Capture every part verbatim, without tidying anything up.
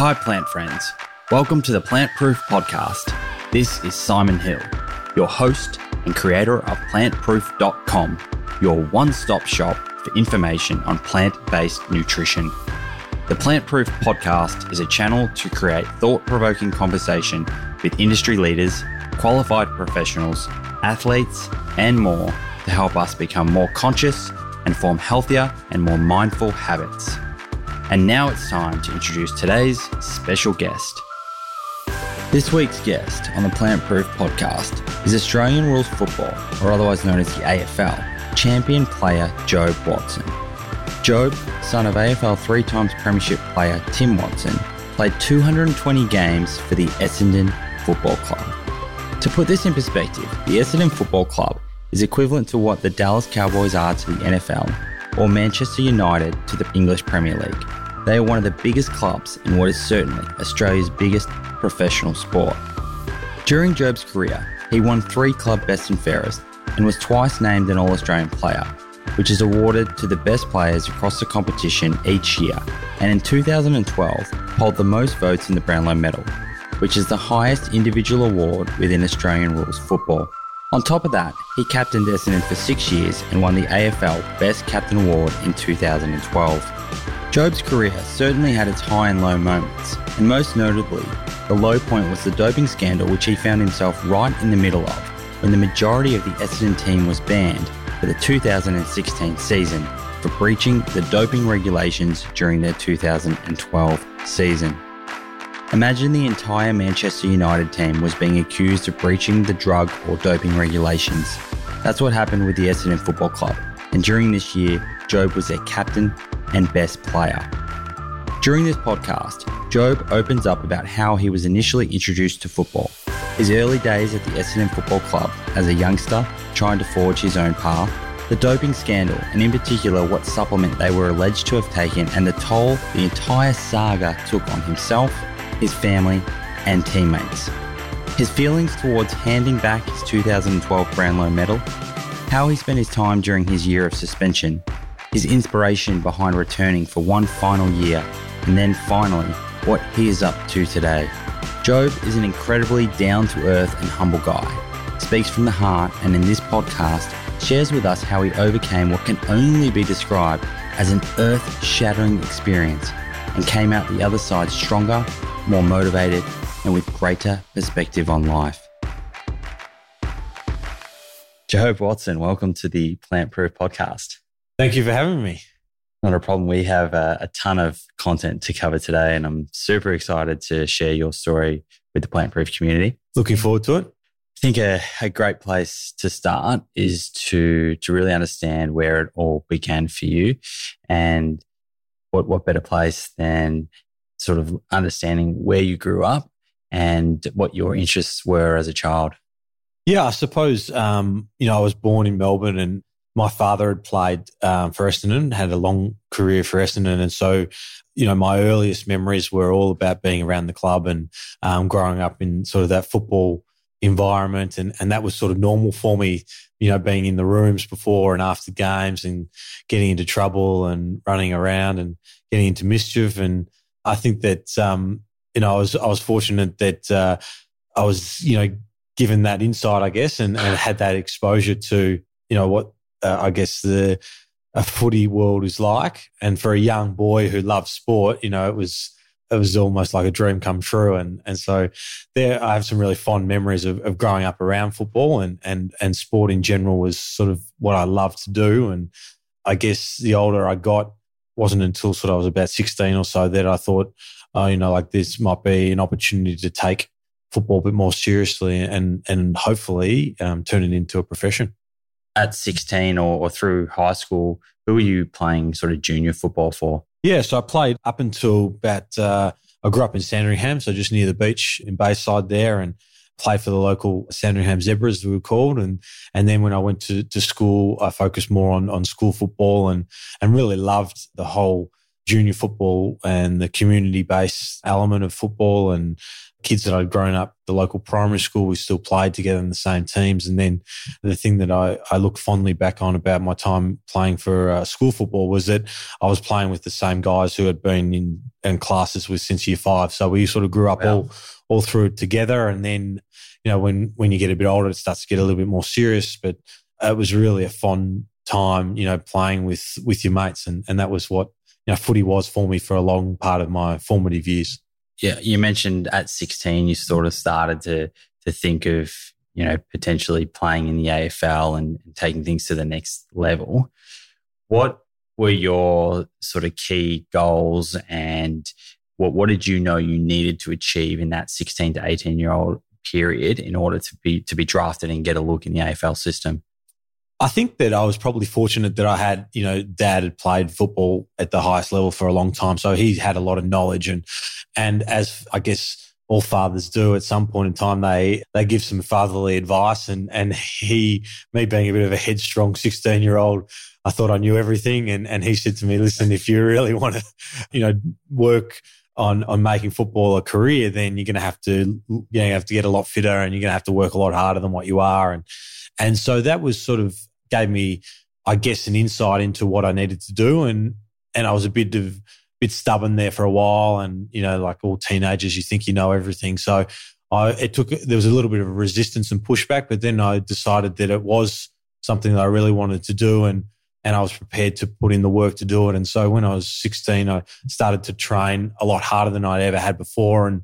Hi plant friends, welcome to the Plant Proof Podcast. This is Simon Hill, your host and creator of plant proof dot com, your one-stop shop for information on plant-based nutrition. The Plant Proof Podcast is a channel to create thought-provoking conversation with industry leaders, qualified professionals, athletes, and more to help us become more conscious and form healthier and more mindful habits. And now it's time to introduce today's special guest. This week's guest on the Plant Proof Podcast is Australian rules football, or otherwise known as the A F L, champion player Jobe Watson. Jobe, son of A F L three times premiership player Tim Watson, played two hundred twenty games for the Essendon Football Club. To put this in perspective, the Essendon Football Club is equivalent to what the Dallas Cowboys are to the N F L, or Manchester United to the English Premier League. They are one of the biggest clubs in what is certainly Australia's biggest professional sport. During Jobe's career, he won three club best and fairest and was twice named an All-Australian player, which is awarded to the best players across the competition each year, and in two thousand twelve polled the most votes in the Brownlow Medal, which is the highest individual award within Australian rules football. On top of that, he captained Essendon for six years and won the A F L Best Captain Award in two thousand twelve. Jobe's career certainly had its high and low moments, and most notably, the low point was the doping scandal which he found himself right in the middle of, when the majority of the Essendon team was banned for the two thousand sixteen season for breaching the doping regulations during their two thousand twelve season. Imagine the entire Manchester United team was being accused of breaching the drug or doping regulations. That's what happened with the Essendon Football Club, and during this year, Jobe was their captain and best player. During this podcast, Jobe opens up about how he was initially introduced to football, his early days at the Essendon Football Club as a youngster trying to forge his own path, the doping scandal, and in particular what supplement they were alleged to have taken and the toll the entire saga took on himself, his family, and teammates. His feelings towards handing back his two thousand twelve Brownlow Medal, how he spent his time during his year of suspension, his inspiration behind returning for one final year, and then finally, what he is up to today. Jobe is an incredibly down-to-earth and humble guy, speaks from the heart, and in this podcast, shares with us how he overcame what can only be described as an earth-shattering experience and came out the other side stronger, more motivated, and with greater perspective on life. Jobe Watson, welcome to the Plant Proof Podcast. Thank you for having me. Not a problem. We have a, a ton of content to cover today, and I'm super excited to share your story with the Plant Proof community. Looking forward to it. I think a, a great place to start is to, to really understand where it all began for you, and what what better place than sort of understanding where you grew up and what your interests were as a child. Yeah, I suppose, um, you know, I was born in Melbourne and my father had played um, for Essendon, had a long career for Essendon. And so, you know, my earliest memories were all about being around the club and um, growing up in sort of that football environment. And, and that was sort of normal for me, you know, being in the rooms before and after games and getting into trouble and running around and getting into mischief. And I think that, um, you know, I was I was fortunate that uh, I was, you know, given that insight, I guess, and, and had that exposure to, you know, what uh, I guess the a footy world is like. And for a young boy who loves sport, you know, it was it was almost like a dream come true. And and so there I have some really fond memories of, of growing up around football, and, and, and sport in general was sort of what I loved to do. And I guess the older I got, wasn't until sort of I was about sixteen or so that I thought, uh, you know, like this might be an opportunity to take football a bit more seriously and and hopefully um, turn it into a profession. At sixteen or, or through high school, who were you playing sort of junior football for? Yeah, so I played up until about, uh, I grew up in Sandringham, so just near the beach in Bayside there, and played for the local Sandringham Zebras, we were called. And and then when I went to, to school, I focused more on, on school football and and really loved the whole junior football and the community-based element of football. And kids that I'd grown up, the local primary school, we still played together in the same teams. And then the thing that I, I look fondly back on about my time playing for uh, school football was that I was playing with the same guys who had been in and classes was since year five. So we sort of grew up wow. all all through it together. And then, you know, when, when you get a bit older, it starts to get a little bit more serious. But it was really a fond time, you know, playing with with your mates. And, and that was what, you know, footy was for me for a long part of my formative years. Yeah, you mentioned at sixteen you sort of started to to think of, you know, potentially playing in the A F L and, and taking things to the next level. What were your sort of key goals and what what did you know you needed to achieve in that sixteen to eighteen-year-old period in order to be to be drafted and get a look in the A F L system? I think that I was probably fortunate that I had, you know, Dad had played football at the highest level for a long time. So he had a lot of knowledge. And and as I guess all fathers do at some point in time, they they give some fatherly advice. And and he, me being a bit of a headstrong sixteen-year-old, I thought I knew everything. And and he said to me, listen, if you really want to, you know, work on on making football a career, then you're going to have to, you know, you have to get a lot fitter and you're going to have to work a lot harder than what you are. And and so that was sort of gave me, I guess, an insight into what I needed to do. And and I was a bit of bit stubborn there for a while. And, you know, like all teenagers, you think you know everything. So I it took, there was a little bit of resistance and pushback, but then I decided that it was something that I really wanted to do. And And I was prepared to put in the work to do it. And so when I was sixteen, I started to train a lot harder than I'd ever had before. And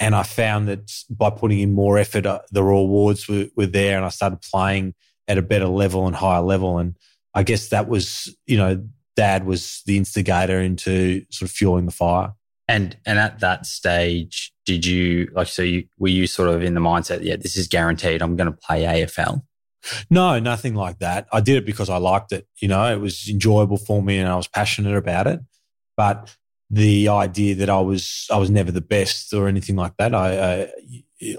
and I found that by putting in more effort, uh, the rewards were, were there, and I started playing at a better level and higher level. And I guess that was, you know, Dad was the instigator into sort of fueling the fire. And and at that stage, did you, like, so you, were you sort of in the mindset, yeah, this is guaranteed, I'm going to play A F L? No, nothing like that. I did it because I liked it. You know, it was enjoyable for me and I was passionate about it. But the idea that I was I was never the best or anything like that, I, I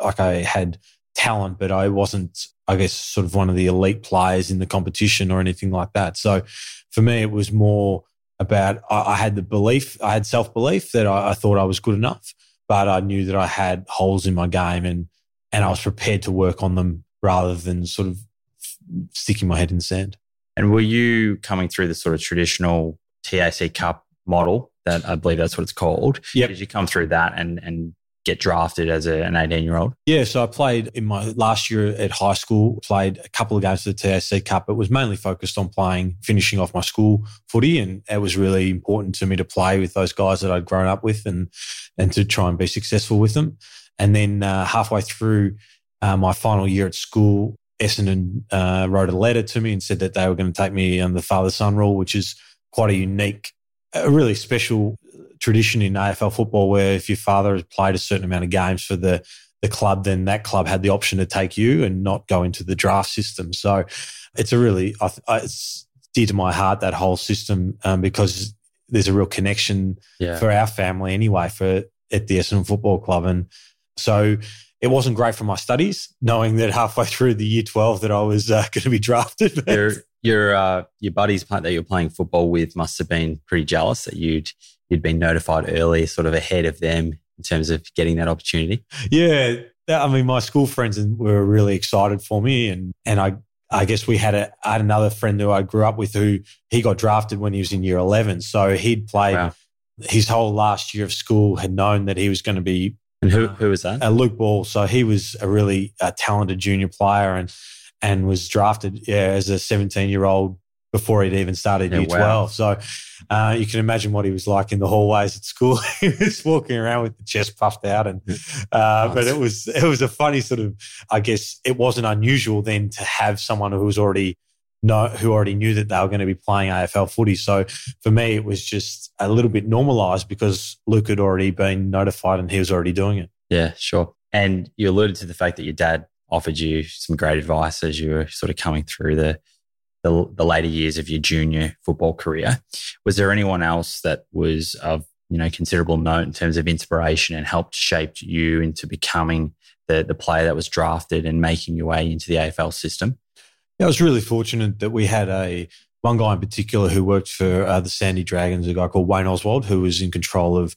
like I had talent, but I wasn't, I guess, sort of one of the elite players in the competition or anything like that. So for me, it was more about I, I had the belief, I had self-belief that I, I thought I was good enough, but I knew that I had holes in my game and and I was prepared to work on them rather than sort of sticking my head in the sand. And were you coming through the sort of traditional T A C Cup model that I believe that's what it's called? Yep. Did you come through that and and get drafted as a, an eighteen-year-old? Yeah, so I played in my last year at high school, played a couple of games of the T A C Cup. It was mainly focused on playing, finishing off my school footy, and it was really important to me to play with those guys that I'd grown up with and and to try and be successful with them. And then uh, halfway through uh, my final year at school, Essendon uh, wrote a letter to me and said that they were going to take me on the father-son rule, which is quite a unique, a really special tradition in A F L football where if your father has played a certain amount of games for the, the club, then that club had the option to take you and not go into the draft system. So it's a really, I, I, it's dear to my heart, that whole system, um, because there's a real connection yeah. for our family anyway for at the Essendon Football Club. And so it wasn't great for my studies, knowing that halfway through the year twelve that I was uh, going to be drafted. your your uh, your buddies that you're playing football with must have been pretty jealous that you'd you'd been notified early, sort of ahead of them in terms of getting that opportunity. Yeah, that, I mean, my school friends were really excited for me, and and I I guess we had a I had another friend who I grew up with who he got drafted when he was in year eleven, so he'd played wow. his whole last year of school, had known that he was going to be. And who who was that? Uh, Luke Ball. So he was a really uh, talented junior player and and was drafted yeah, as a seventeen-year-old before he'd even started yeah, year wow. twelve. So uh, you can imagine what he was like in the hallways at school. He was walking around with the chest puffed out, and uh, nice. But it was it was a funny sort of. I guess it wasn't unusual then to have someone who was already know who already knew that they were going to be playing A F L footy. So for me, it was just a little bit normalised because Luke had already been notified and he was already doing it. Yeah, sure. And you alluded to the fact that your dad offered you some great advice as you were sort of coming through the the, the later years of your junior football career. Was there anyone else that was of, you know, considerable note in terms of inspiration and helped shape you into becoming the the player that was drafted and making your way into the A F L system? Yeah, I was really fortunate that we had a one guy in particular who worked for uh, the Sandy Dragons, a guy called Wayne Oswald, who was in control of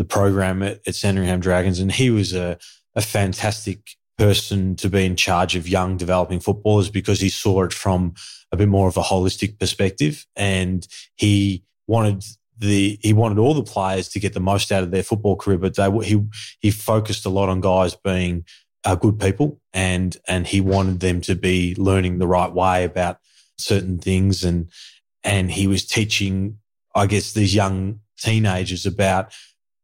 the program at, at Sandringham Dragons. And he was a, a fantastic person to be in charge of young developing footballers because he saw it from a bit more of a holistic perspective. And he wanted the he wanted all the players to get the most out of their football career, but they he he focused a lot on guys being uh, good people, and and he wanted them to be learning the right way about certain things, and and he was teaching, I guess, these young teenagers about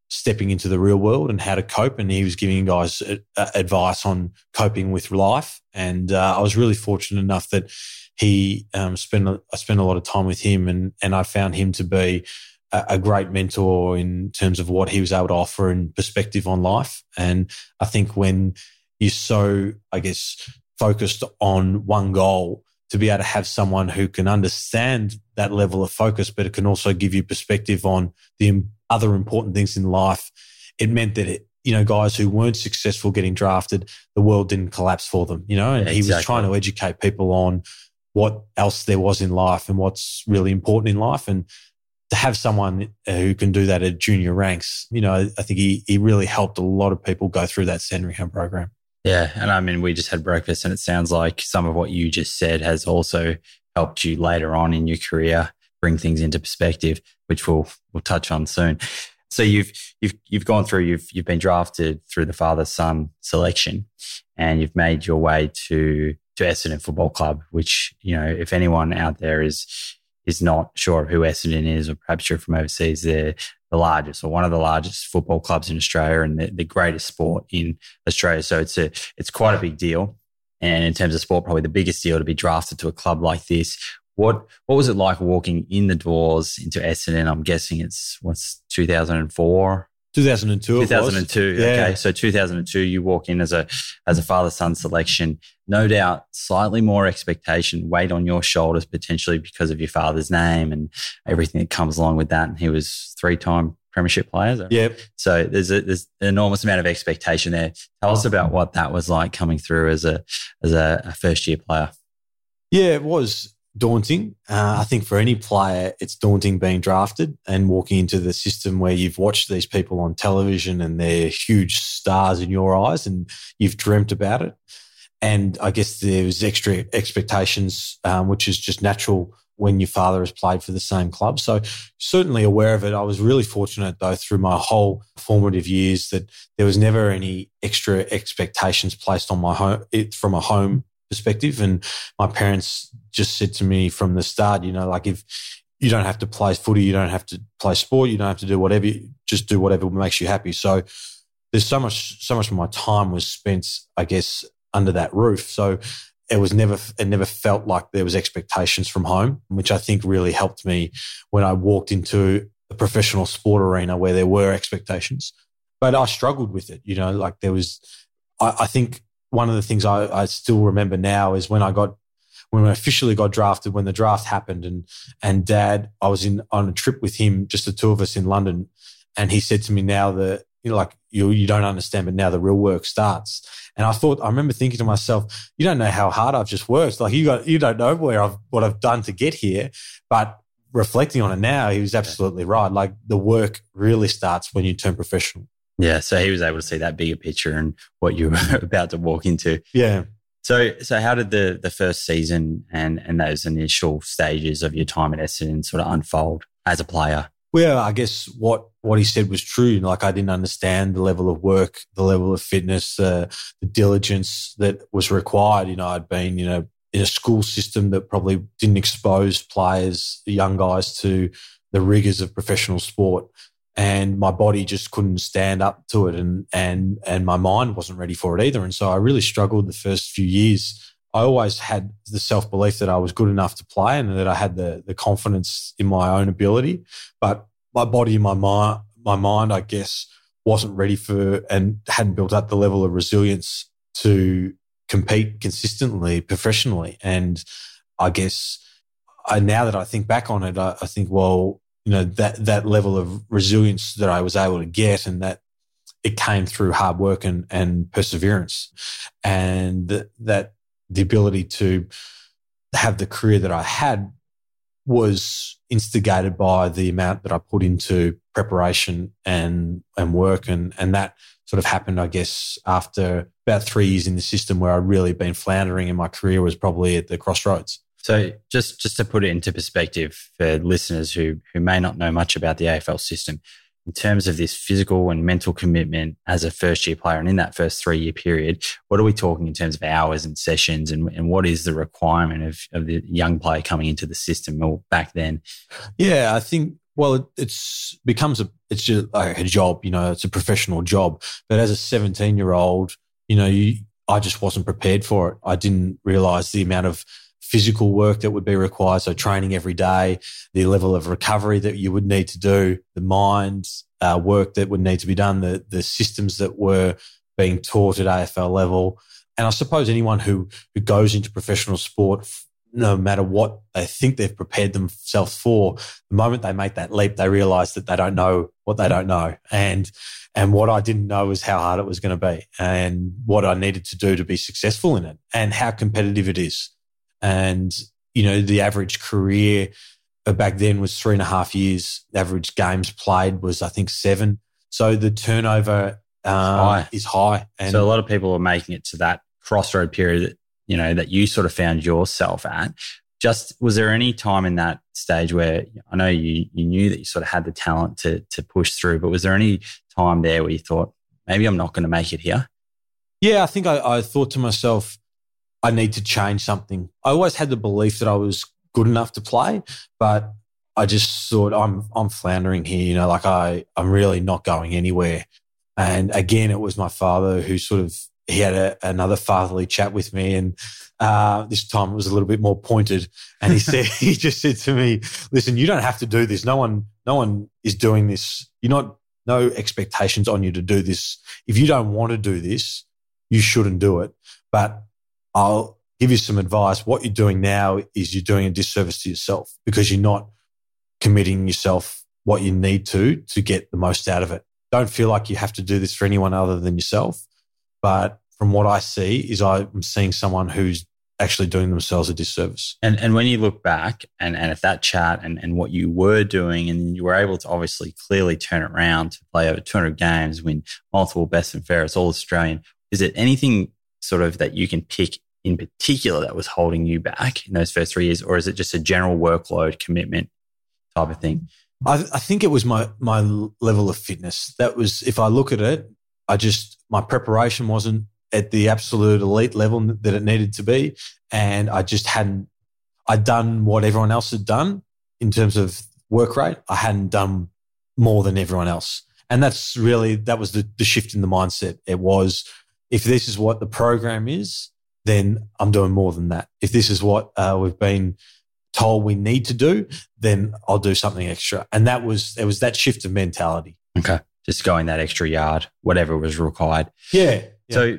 stepping into the real world and how to cope, and he was giving guys uh, advice on coping with life. And uh, I was really fortunate enough that he um, spent I spent a lot of time with him, and and I found him to be a, a great mentor in terms of what he was able to offer and perspective on life. And I think when you're so, I guess, focused on one goal, to be able to have someone who can understand that level of focus, but it can also give you perspective on the other important things in life. It meant that, it, you know, guys who weren't successful getting drafted, the world didn't collapse for them, you know, and yeah, he exactly. was trying to educate people on what else there was in life and what's really important in life. And to have someone who can do that at junior ranks, you know, I think he, he really helped a lot of people go through that Sandringham program. Yeah. And I mean, we just had breakfast, and it sounds like some of what you just said has also helped you later on in your career bring things into perspective, which we'll we'll touch on soon. So you've you've you've gone through, you've you've been drafted through the father-son selection, and you've made your way to to Essendon Football Club, which, you know, if anyone out there is is not sure of who Essendon is, or perhaps you're from overseas, they're the largest or one of the largest football clubs in Australia, and the, the greatest sport in Australia. So it's a, it's quite a big deal. And in terms of sport, probably the biggest deal to be drafted to a club like this. What what was it like walking in the doors into Essendon? I'm guessing it's, what's two thousand four? two thousand two two thousand two, yeah. Okay. So two thousand two, you walk in as a as a father-son selection. No doubt, slightly more expectation, weight on your shoulders potentially because of your father's name and everything that comes along with that. And he was three-time premiership player. So. Yep. So there's a, there's an enormous amount of expectation there. Tell us about what that was like coming through as a as a, a first-year player. Yeah, it was daunting. Uh, I think for any player, it's daunting being drafted and walking into the system where you've watched these people on television and they're huge stars in your eyes and you've dreamt about it. And I guess there was extra expectations, um, which is just natural when your father has played for the same club. So certainly aware of it. I was really fortunate though through my whole formative years that there was never any extra expectations placed on my home it, from a home perspective. And my parents just said to me from the start, you know, like, if you don't have to play footy, you don't have to play sport, you don't have to do whatever, just do whatever makes you happy. So there's so much, so much of my time was spent, I guess, under that roof. So it was never, it never felt like there was expectations from home, which I think really helped me when I walked into a professional sport arena where there were expectations. But I struggled with it, you know, like there was, I, I think, one of the things I, I still remember now is when I got, when I officially got drafted, when the draft happened, and and Dad, I was in on a trip with him, just the two of us in London, and he said to me, now that, you know, like, you you don't understand, but now the real work starts. And I thought, I remember thinking to myself, you don't know how hard I've just worked. Like, you got, you don't know where I've what I've done to get here. But reflecting on it now, he was absolutely right. Like, the work really starts when you turn professional. Yeah, so he was able to see that bigger picture and what you were about to walk into. Yeah. So so how did the the first season and, and those initial stages of your time at Essendon sort of unfold as a player? Well, I guess what, what he said was true. Like, I didn't understand the level of work, the level of fitness, uh, the diligence that was required. You know, I'd been, you know, in a school system that probably didn't expose players, young guys, to the rigors of professional sport. And my body just couldn't stand up to it, and and and my mind wasn't ready for it either. And so I really struggled the first few years. I always had the self-belief that I was good enough to play and that I had the the confidence in my own ability, but my body and my mind, my mind, I guess, wasn't ready for and hadn't built up the level of resilience to compete consistently, professionally. And I guess I, now that I think back on it, I, I think, well, you know, that that level of resilience that I was able to get, and that it came through hard work and, and perseverance, and th- that the ability to have the career that I had was instigated by the amount that I put into preparation and and work, and and that sort of happened, I guess, after about three years in the system, where I'd really been floundering in my career, was probably at the crossroads. So just, just to put it into perspective for listeners who, who may not know much about the A F L system, in terms of this physical and mental commitment as a first-year player and in that first three-year period, what are we talking in terms of hours and sessions, and, and what is the requirement of, of the young player coming into the system or back then? Yeah, I think, well, it it's becomes a it's just like a job, you know, it's a professional job. But as a seventeen-year-old, you know, you, I just wasn't prepared for it. I didn't realise the amount of physical work that would be required, so training every day, the level of recovery that you would need to do, the mind uh, work that would need to be done, the the systems that were being taught at A F L level. And I suppose anyone who, who goes into professional sport, no matter what they think they've prepared themselves for, the moment they make that leap, they realise that they don't know what they don't know. And and what I didn't know was how hard it was going to be and what I needed to do to be successful in it and how competitive it is. And, you know, the average career back then was three and a half years. The average games played was, I think, seven. So the turnover um, high. is high. And so a lot of people are making it to that crossroad period, that, you know, that you sort of found yourself at. Just was there any time in that stage where I know you you knew that you sort of had the talent to to push through, but was there any time there where you thought, maybe I'm not going to make it here? Yeah, I think I, I thought to myself, I need to change something. I always had the belief that I was good enough to play, but I just thought I'm I'm floundering here, you know, like I, I'm really not going anywhere. And again, it was my father who sort of, he had a, another fatherly chat with me, and uh, this time it was a little bit more pointed. And he said, he just said to me, listen, you don't have to do this. No one, no one is doing this. You're not, no expectations on you to do this. If you don't want to do this, you shouldn't do it. But I'll give you some advice. What you're doing now is you're doing a disservice to yourself because you're not committing yourself what you need to to get the most out of it. Don't feel like you have to do this for anyone other than yourself. But from what I see is I'm seeing someone who's actually doing themselves a disservice. And and when you look back and, and at that chat and, and what you were doing, and you were able to obviously clearly turn it around to play over two hundred games, win multiple best and fairest, All-Australian, is it anything sort of that you can pick in particular that was holding you back in those first three years, or is it just a general workload commitment type of thing? I, I think it was my my level of fitness. That was, if I look at it, I just, my preparation wasn't at the absolute elite level that it needed to be. And I just hadn't, I'd done what everyone else had done in terms of work rate. I hadn't done more than everyone else. And that's really, that was the, the shift in the mindset. It was, if this is what the program is, then I'm doing more than that. If this is what uh, we've been told we need to do, then I'll do something extra. And that was, it was that shift of mentality. Okay. Just going that extra yard, whatever was required. Yeah. yeah. So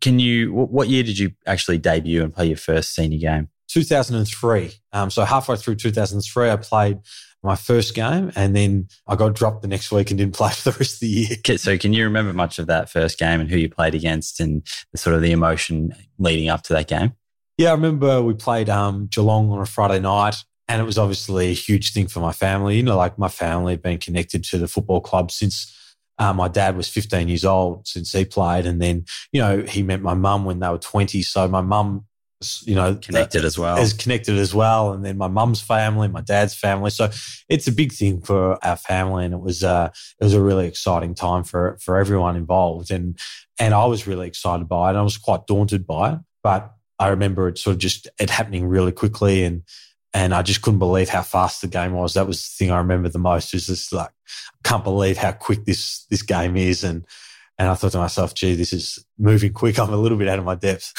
can you, what year did you actually debut and play your first senior game? two thousand three. Um, so halfway through two thousand three, I played my first game, and then I got dropped the next week and didn't play for the rest of the year. Okay, so can you remember much of that first game and who you played against and the, sort of the emotion leading up to that game? Yeah, I remember we played um, Geelong on a Friday night, and it was obviously a huge thing for my family. You know, like my family had been connected to the football club since uh, my dad was fifteen years old, since he played, and then, you know, he met my mum when they were twenty. So my mum, you know, connected the, as well. As connected as well, and then my mum's family, my dad's family. So it's a big thing for our family, and it was uh, it was a really exciting time for for everyone involved, and and I was really excited by it. And I was quite daunted by it, but I remember it sort of just it happening really quickly, and and I just couldn't believe how fast the game was. That was the thing I remember the most. Is just like, I can't believe how quick this this game is, and and I thought to myself, gee, this is moving quick. I'm a little bit out of my depth.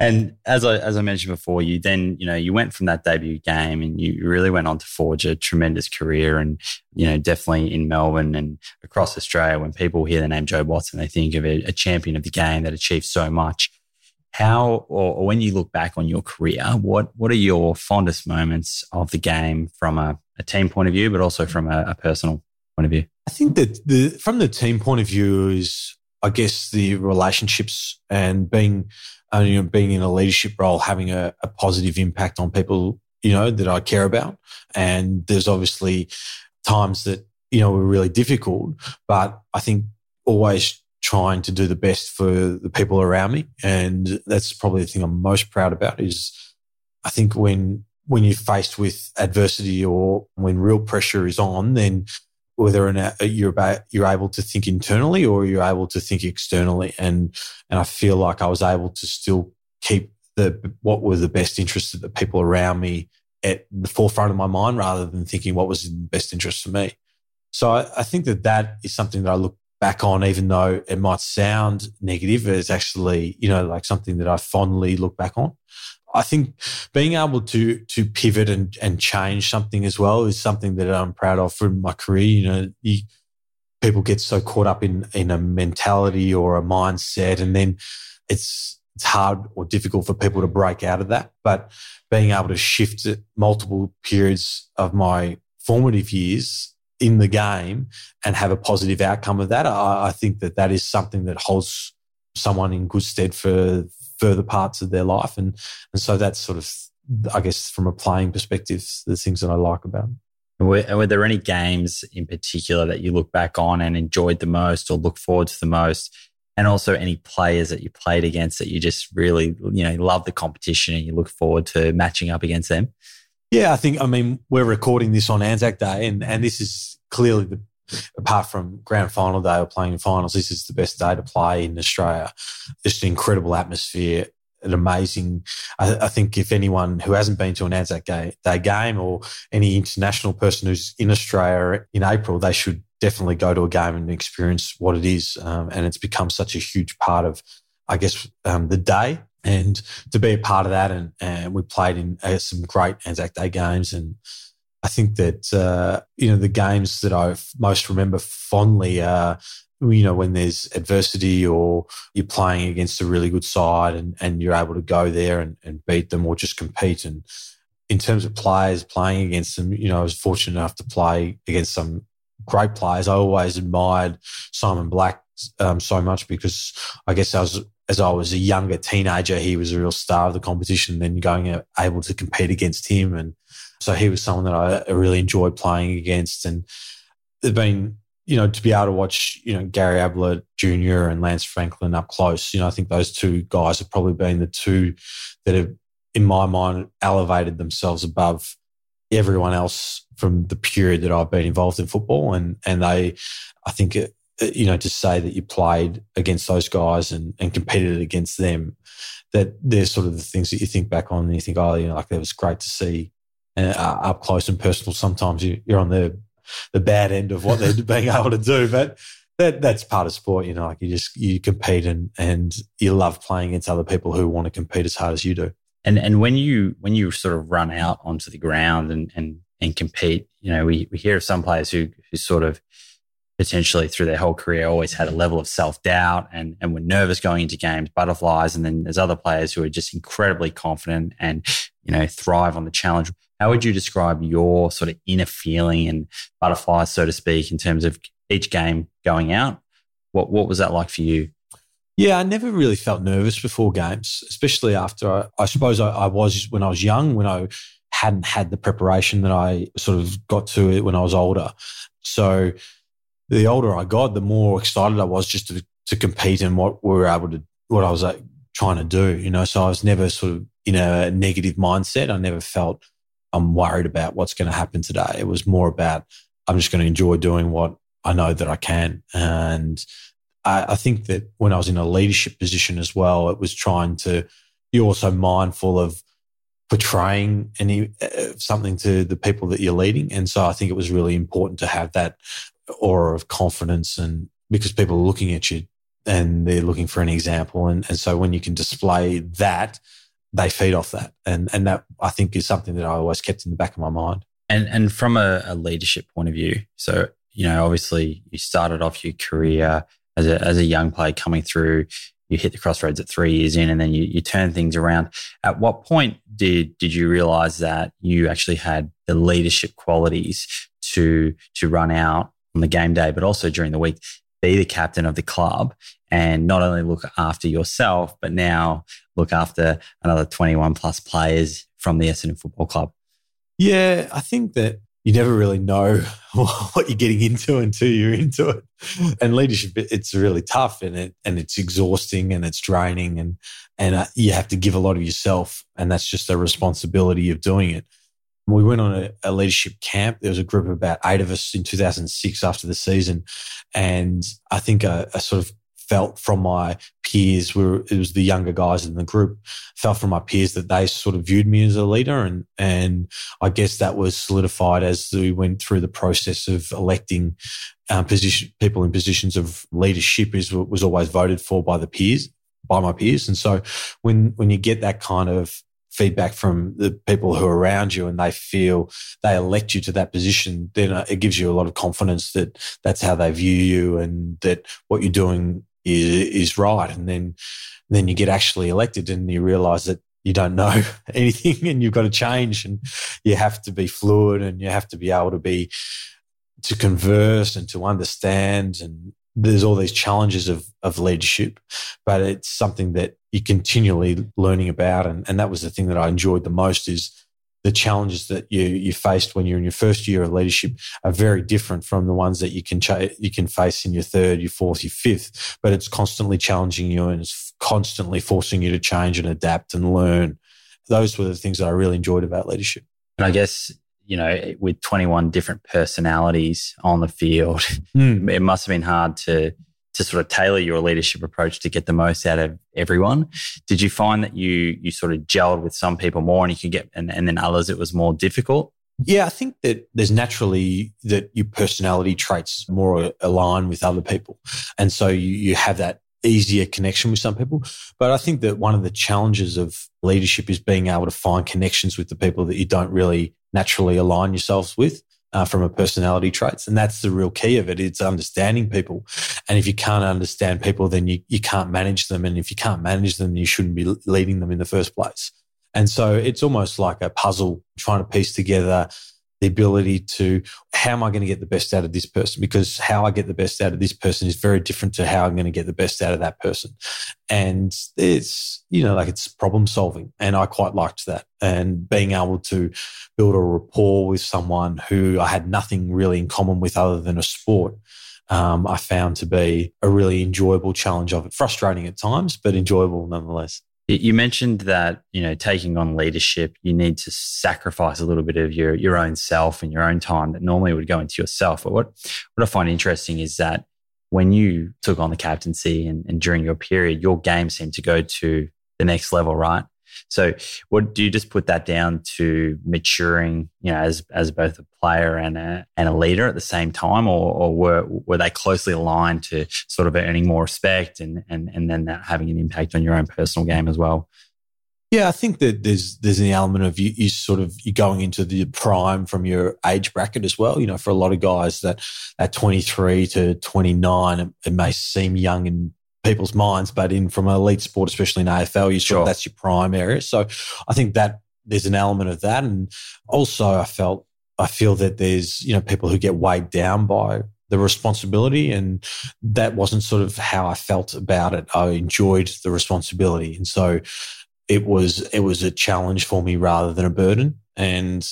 And as I as I mentioned before, you then, you know, you went from that debut game and you really went on to forge a tremendous career, and, you know, definitely in Melbourne and across Australia, when people hear the name Jobe Watson, they think of a, a champion of the game that achieved so much. How, or, or when you look back on your career, what what are your fondest moments of the game from a, a team point of view, but also from a, a personal point of view? I think that the from the team point of view is, I guess, the relationships and being, and, you know, being in a leadership role, having a, a positive impact on people, you know, that I care about. And there's obviously times that, you know, were really difficult, but I think always trying to do the best for the people around me. And that's probably the thing I'm most proud about is I think when when you're faced with adversity or when real pressure is on, then whether or not you're you're able to think internally or you're able to think externally, and and I feel like I was able to still keep the what were the best interests of the people around me at the forefront of my mind, rather than thinking what was in the best interest for me. So I, I think that that is something that I look back on, even though it might sound negative, it's actually, you know, like something that I fondly look back on. I think being able to to pivot and, and change something as well is something that I'm proud of from my career. You know, you, people get so caught up in in a mentality or a mindset, and then it's it's hard or difficult for people to break out of that. But being able to shift multiple periods of my formative years in the game and have a positive outcome of that, I, I think that that is something that holds someone in good stead for further parts of their life. And and so that's sort of, I guess, from a playing perspective, the things that I like about them. And were, were there any games in particular that you look back on and enjoyed the most or look forward to the most? And also any players that you played against that you just really, you know, love the competition and you look forward to matching up against them? Yeah, I think, I mean, we're recording this on Anzac Day, and, and this is clearly the, apart from grand final day or playing in finals, this is the best day to play in Australia. Just an incredible atmosphere, an amazing... I, I think if anyone who hasn't been to an Anzac Day game or any international person who's in Australia in April, they should definitely go to a game and experience what it is. Um, and it's become such a huge part of, I guess, um, the day. And to be a part of that, and, and we played in uh, some great Anzac Day games, and I think that, uh, you know, the games that I most remember fondly are, you know, when there's adversity or you're playing against a really good side and, and you're able to go there and, and beat them or just compete. And in terms of players playing against them, you know, I was fortunate enough to play against some great players. I always admired Simon Black um, so much because I guess I was... as I was a younger teenager, he was a real star of the competition, then going able to compete against him. And so he was someone that I really enjoyed playing against. And there's been, you know, to be able to watch, you know, Gary Ablett Junior and Lance Franklin up close, you know, I think those two guys have probably been the two that have, in my mind, elevated themselves above everyone else from the period that I've been involved in football. And, and they, I think it, you know, to say that you played against those guys and, and competed against them, that they're sort of the things that you think back on and you think, oh, you know, like that was great to see. And uh, up close and personal, sometimes you, you're on the the bad end of what they're being able to do. But that that's part of sport, you know, like you just, you compete and, and you love playing against other people who want to compete as hard as you do. And and when you when you sort of run out onto the ground and and, and compete, you know, we, we hear of some players who who sort of, potentially through their whole career, always had a level of self-doubt and, and were nervous going into games, butterflies. And then there's other players who are just incredibly confident and, you know, thrive on the challenge. How would you describe your sort of inner feeling and butterflies, so to speak, in terms of each game going out? What what was that like for you? Yeah, I never really felt nervous before games, especially after I, I suppose I, I was when I was young, when I hadn't had the preparation that I sort of got to it when I was older. So the older I got, the more excited I was just to, to compete and what we were able to, what I was like trying to do, you know. So I was never sort of in a negative mindset. I never felt I'm worried about what's going to happen today. It was more about I'm just going to enjoy doing what I know that I can. And I, I think that when I was in a leadership position as well, it was trying to be also mindful of portraying any uh, something to the people that you're leading. And so I think it was really important to have that aura of confidence, and because people are looking at you and they're looking for an example, and, and so when you can display that, they feed off that, and and that I think is something that I always kept in the back of my mind. And and from a, a leadership point of view, so you know, obviously you started off your career as a as a young player coming through. You hit the crossroads at three years in, and then you, you turn things around. At what point did did you realise that you actually had the leadership qualities to to run out on the game day, but also during the week, be the captain of the club and not only look after yourself, but now look after another twenty-one plus players from the Essendon Football Club? Yeah, I think that you never really know what you're getting into until you're into it. And leadership, it's really tough, and it and it's exhausting, and it's draining, and and you have to give a lot of yourself, and that's just the responsibility of doing it. We went on a, a leadership camp. There was a group of about eight of us in two thousand six after the season, and I think I, I sort of felt from my peers, we were, it was the younger guys in the group, felt from my peers that they sort of viewed me as a leader, and and I guess that was solidified as we went through the process of electing um, position, people in positions of leadership is what was always voted for by the peers, by my peers. And so when when you get that kind of feedback from the people who are around you and they feel they elect you to that position, then it gives you a lot of confidence that that's how they view you and that what you're doing is, is right. And then then you get actually elected and you realise that you don't know anything and you've got to change, and you have to be fluid and you have to be able to be to converse and to understand. And there's all these challenges of of leadership, but it's something that you're continually learning about. And, and that was the thing that I enjoyed the most, is the challenges that you you faced when you're in your first year of leadership are very different from the ones that you can ch- you can face in your third, your fourth, your fifth. But it's constantly challenging you and it's constantly forcing you to change and adapt and learn. Those were the things that I really enjoyed about leadership. And I guess, you know, with twenty-one different personalities on the field, mm. it must have been hard to to sort of tailor your leadership approach to get the most out of everyone. Did you find that you you sort of gelled with some people more, and you could get, and, and then others it was more difficult? Yeah, I think that there's naturally that your personality traits more align with other people, and so you, you have that easier connection with some people. But I think that one of the challenges of leadership is being able to find connections with the people that you don't really naturally align yourselves with uh, from a personality traits. And that's the real key of it. It's understanding people. And if you can't understand people, then you, you can't manage them. And if you can't manage them, you shouldn't be leading them in the first place. And so it's almost like a puzzle, trying to piece together the ability to, how am I going to get the best out of this person? Because how I get the best out of this person is very different to how I'm going to get the best out of that person. And it's, you know, like it's problem solving. And I quite liked that. And being able to build a rapport with someone who I had nothing really in common with other than a sport, um, I found to be a really enjoyable challenge of it. Frustrating at times, but enjoyable nonetheless. You mentioned that, you know, taking on leadership, you need to sacrifice a little bit of your your own self and your own time that normally would go into yourself. But what, what I find interesting is that when you took on the captaincy and, and during your period, your game seemed to go to the next level, right? So what do you just put that down to maturing, you know, as as both a player and a and a leader at the same time, or, or were were they closely aligned to sort of earning more respect and and and then that having an impact on your own personal game as well? Yeah, I think that there's there's an element of you, you sort of you're going into the prime from your age bracket as well. You know, for a lot of guys that at twenty-three to twenty-nine, it, it may seem young and people's minds, but in from an elite sport, especially in A F L, you sure, sure that's your prime area. So I think that there's an element of that. And also I felt, I feel that there's, you know, people who get weighed down by the responsibility, and that wasn't sort of how I felt about it. I enjoyed the responsibility. And so it was, it was a challenge for me rather than a burden. And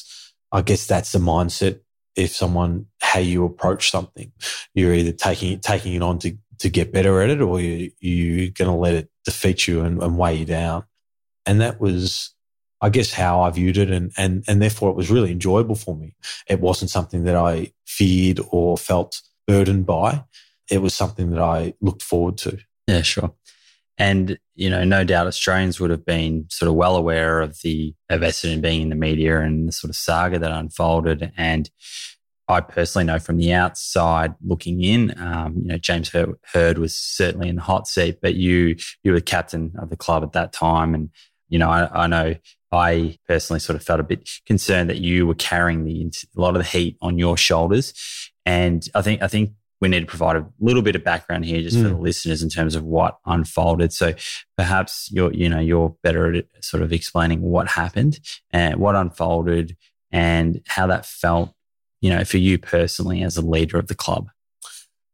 I guess that's the mindset. If someone, how you approach something, you're either taking it, taking it on to, to get better at it, or you, you're going to let it defeat you and, and weigh you down. And that was, I guess, how I viewed it, and, and and therefore it was really enjoyable for me. It wasn't something that I feared or felt burdened by. It was something that I looked forward to. Yeah, sure. And, you know, no doubt Australians would have been sort of well aware of the of Essendon being in the media and the sort of saga that unfolded. And I personally know from the outside looking in, um, you know, James Hird was certainly in the hot seat, but you you were captain of the club at that time. And, you know, I, I know I personally sort of felt a bit concerned that you were carrying the a lot of the heat on your shoulders. And I think I think we need to provide a little bit of background here just mm. for the listeners in terms of what unfolded. So perhaps you're, you know, you're better at sort of explaining what happened and what unfolded and how that felt, you know, for you personally as a leader of the club.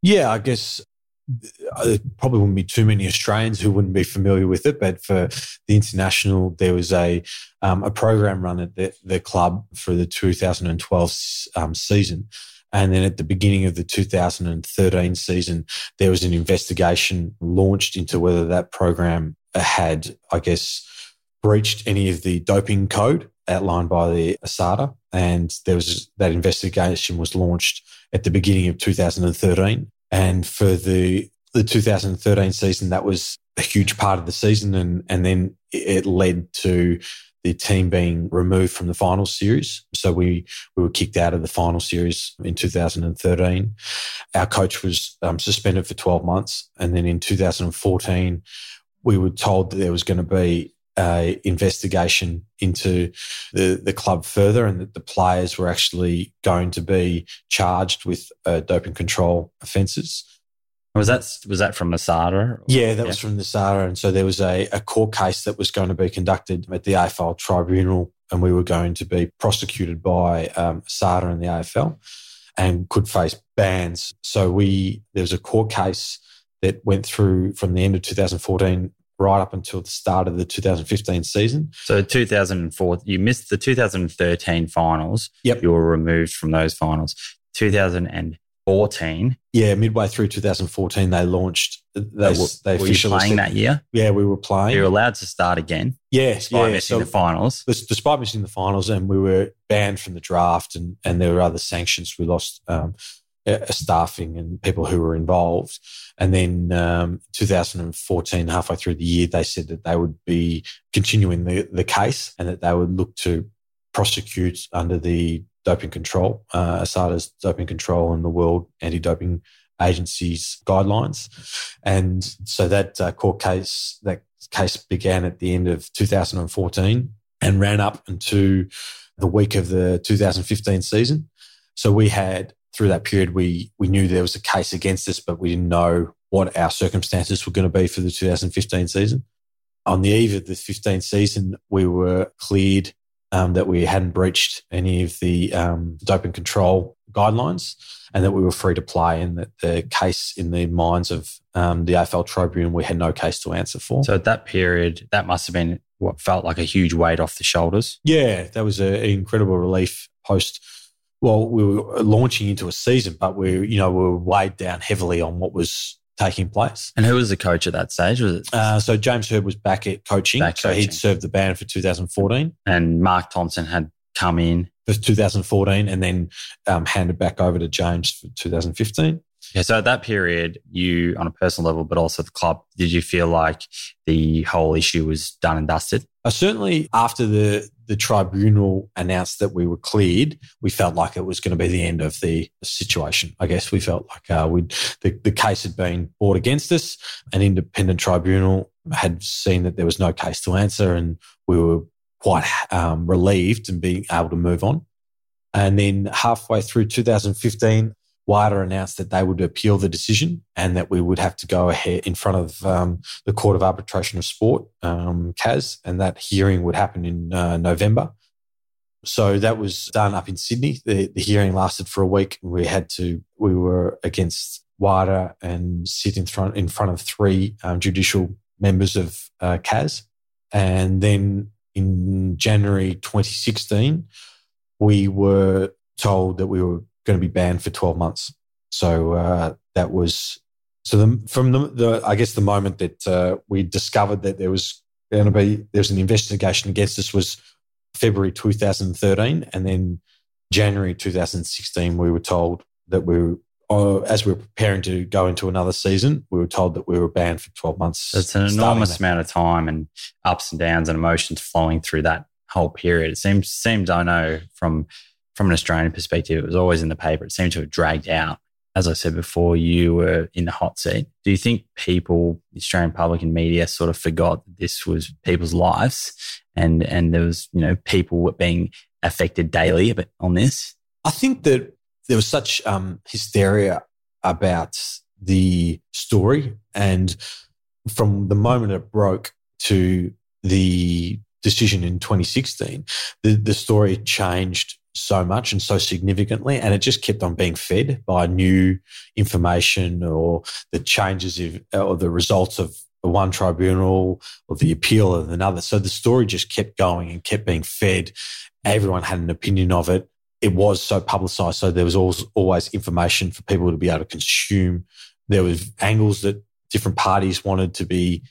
Yeah, I guess there probably wouldn't be too many Australians who wouldn't be familiar with it, but for the international, there was a um, a program run at the, the club for the two thousand twelve um, season. And then at the beginning of the two thousand thirteen season, there was an investigation launched into whether that program had, I guess, breached any of the doping code outlined by the ASADA. And there was that investigation was launched at the beginning of two thousand thirteen. And for the the two thousand thirteen season, that was a huge part of the season. And, and then it led to the team being removed from the final series. So we, we were kicked out of the final series in two thousand thirteen. Our coach was um, suspended for twelve months. And then in two thousand fourteen, we were told that there was going to be a investigation into the, the club further, and that the players were actually going to be charged with uh, doping control offences. Was that was that from the ASADA? Yeah, that yeah. was from the ASADA. And so there was a, a court case that was going to be conducted at the A F L tribunal, and we were going to be prosecuted by um, ASADA and the A F L and could face bans. So we there was a court case that went through from the end of two thousand fourteen right up until the start of the two thousand fifteen season. So two thousand four, you missed the two thousand thirteen finals. Yep. You were removed from those finals. two thousand fourteen. Yeah, midway through two thousand fourteen, they launched. They, so they were officially you playing said, that year? Yeah, we were playing. You were allowed to start again. Yeah. Despite yeah, missing so, the finals. Despite missing the finals, and we were banned from the draft, and, and there were other sanctions. We lost um, staffing and people who were involved. And then um, two thousand fourteen, halfway through the year, they said that they would be continuing the, the case and that they would look to prosecute under the doping control, uh, ASADA's doping control and the World Anti-Doping Agency's guidelines. And so that uh, court case, that case began at the end of two thousand fourteen and ran up into the week of the two thousand fifteen season. So we had, through that period, we we knew there was a case against us, but we didn't know what our circumstances were going to be for the two thousand fifteen season. On the eve of the fifteen season, we were cleared um, that we hadn't breached any of the um, doping control guidelines and that we were free to play, and that the case in the minds of um, the A F L tribunal, we had no case to answer for. So at that period, that must have been what felt like a huge weight off the shoulders. Yeah, that was an incredible relief post. Well, we were launching into a season, but we, you know, we were weighed down heavily on what was taking place. And who was the coach at that stage? Was it uh, so James Hird was back at coaching, back so coaching. He'd served the ban for two thousand fourteen, and Mark Thompson had come in for two thousand fourteen, and then um, handed back over to James for two thousand fifteen. Yeah, so at that period, you, on a personal level, but also the club, did you feel like the whole issue was done and dusted? Uh, certainly, after the the tribunal announced that we were cleared, we felt like it was going to be the end of the situation. I guess we felt like uh, we the, the case had been brought against us. An independent tribunal had seen that there was no case to answer, and we were quite um, relieved and being able to move on. And then halfway through two thousand fifteen, WADA announced that they would appeal the decision and that we would have to go ahead in front of um, the Court of Arbitration of Sport, um, C A S, and that hearing would happen in uh, November. So that was done up in Sydney. The, the hearing lasted for a week. We had to, we were against WADA and sit in front in front of three um, judicial members of uh, C A S, and then in January twenty sixteen, we were told that we were going to be banned for twelve months. So uh, that was so the, from the, the I guess the moment that uh, we discovered that there was going to be there was an investigation against us was February two thousand thirteen, and then January two thousand sixteen we were told that we were, uh, as we were preparing to go into another season, we were told that we were banned for twelve months. It's an enormous amount of time and ups and downs and emotions flowing through that whole period. It seems seems I know from. From an Australian perspective, it was always in the paper. It seemed to have dragged out. As I said before, you were in the hot seat. Do you think people, the Australian public and media, sort of forgot that this was people's lives, and and there was, you know, people were being affected daily on this? I think that there was such um, hysteria about the story, and from the moment it broke to the decision in twenty sixteen, the, the story changed so much and so significantly, and it just kept on being fed by new information or the changes of, or the results of one tribunal or the appeal of another. So the story just kept going and kept being fed. Everyone had an opinion of it. It was so publicised, so there was always, always information for people to be able to consume. There was angles that different parties wanted to be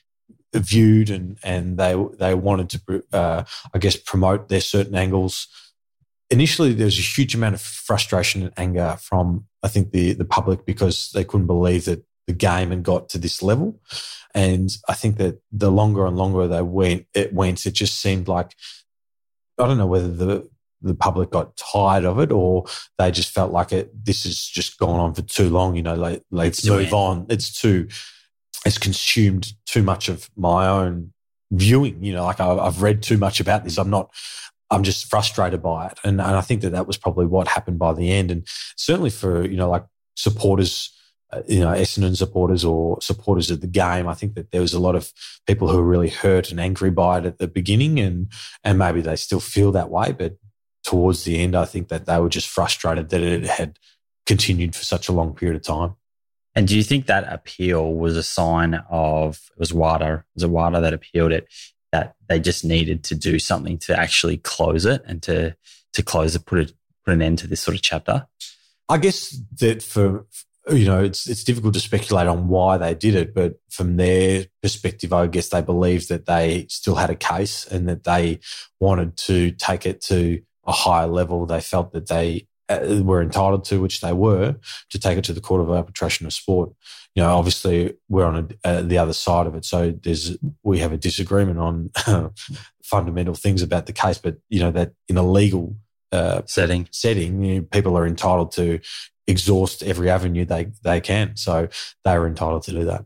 viewed, and and they they wanted to, uh, I guess, promote their certain angles. Initially, there was a huge amount of frustration and anger from, I think, the the public, because they couldn't believe that the game had got to this level. And I think that the longer and longer they went, it went, it just seemed like, I don't know whether the the public got tired of it or they just felt like it. This has just gone on for too long. You know, like, let's move on. It's too, it's consumed too much of my own viewing. You know, like I, I've read too much about this. I'm not. I'm just frustrated by it, and and I think that that was probably what happened by the end. And certainly for, you know, like supporters, uh, you know, Essendon supporters or supporters of the game, I think that there was a lot of people who were really hurt and angry by it at the beginning, and and maybe they still feel that way. But towards the end, I think that they were just frustrated that it had continued for such a long period of time. And do you think that appeal was a sign of, it was WADA, it was a WADA that appealed it, that they just needed to do something to actually close it and to to close it, put it, put an end to this sort of chapter? I guess that for, you know, it's it's difficult to speculate on why they did it, but from their perspective, I guess they believed that they still had a case and that they wanted to take it to a higher level. They felt that they were entitled to, which they were, to take it to the Court of Arbitration of Sport. You know, obviously we're on a, uh, the other side of it, so there's we have a disagreement on fundamental things about the case. But you know that in a legal uh, setting, setting, you know, people are entitled to exhaust every avenue they they can. So they were entitled to do that.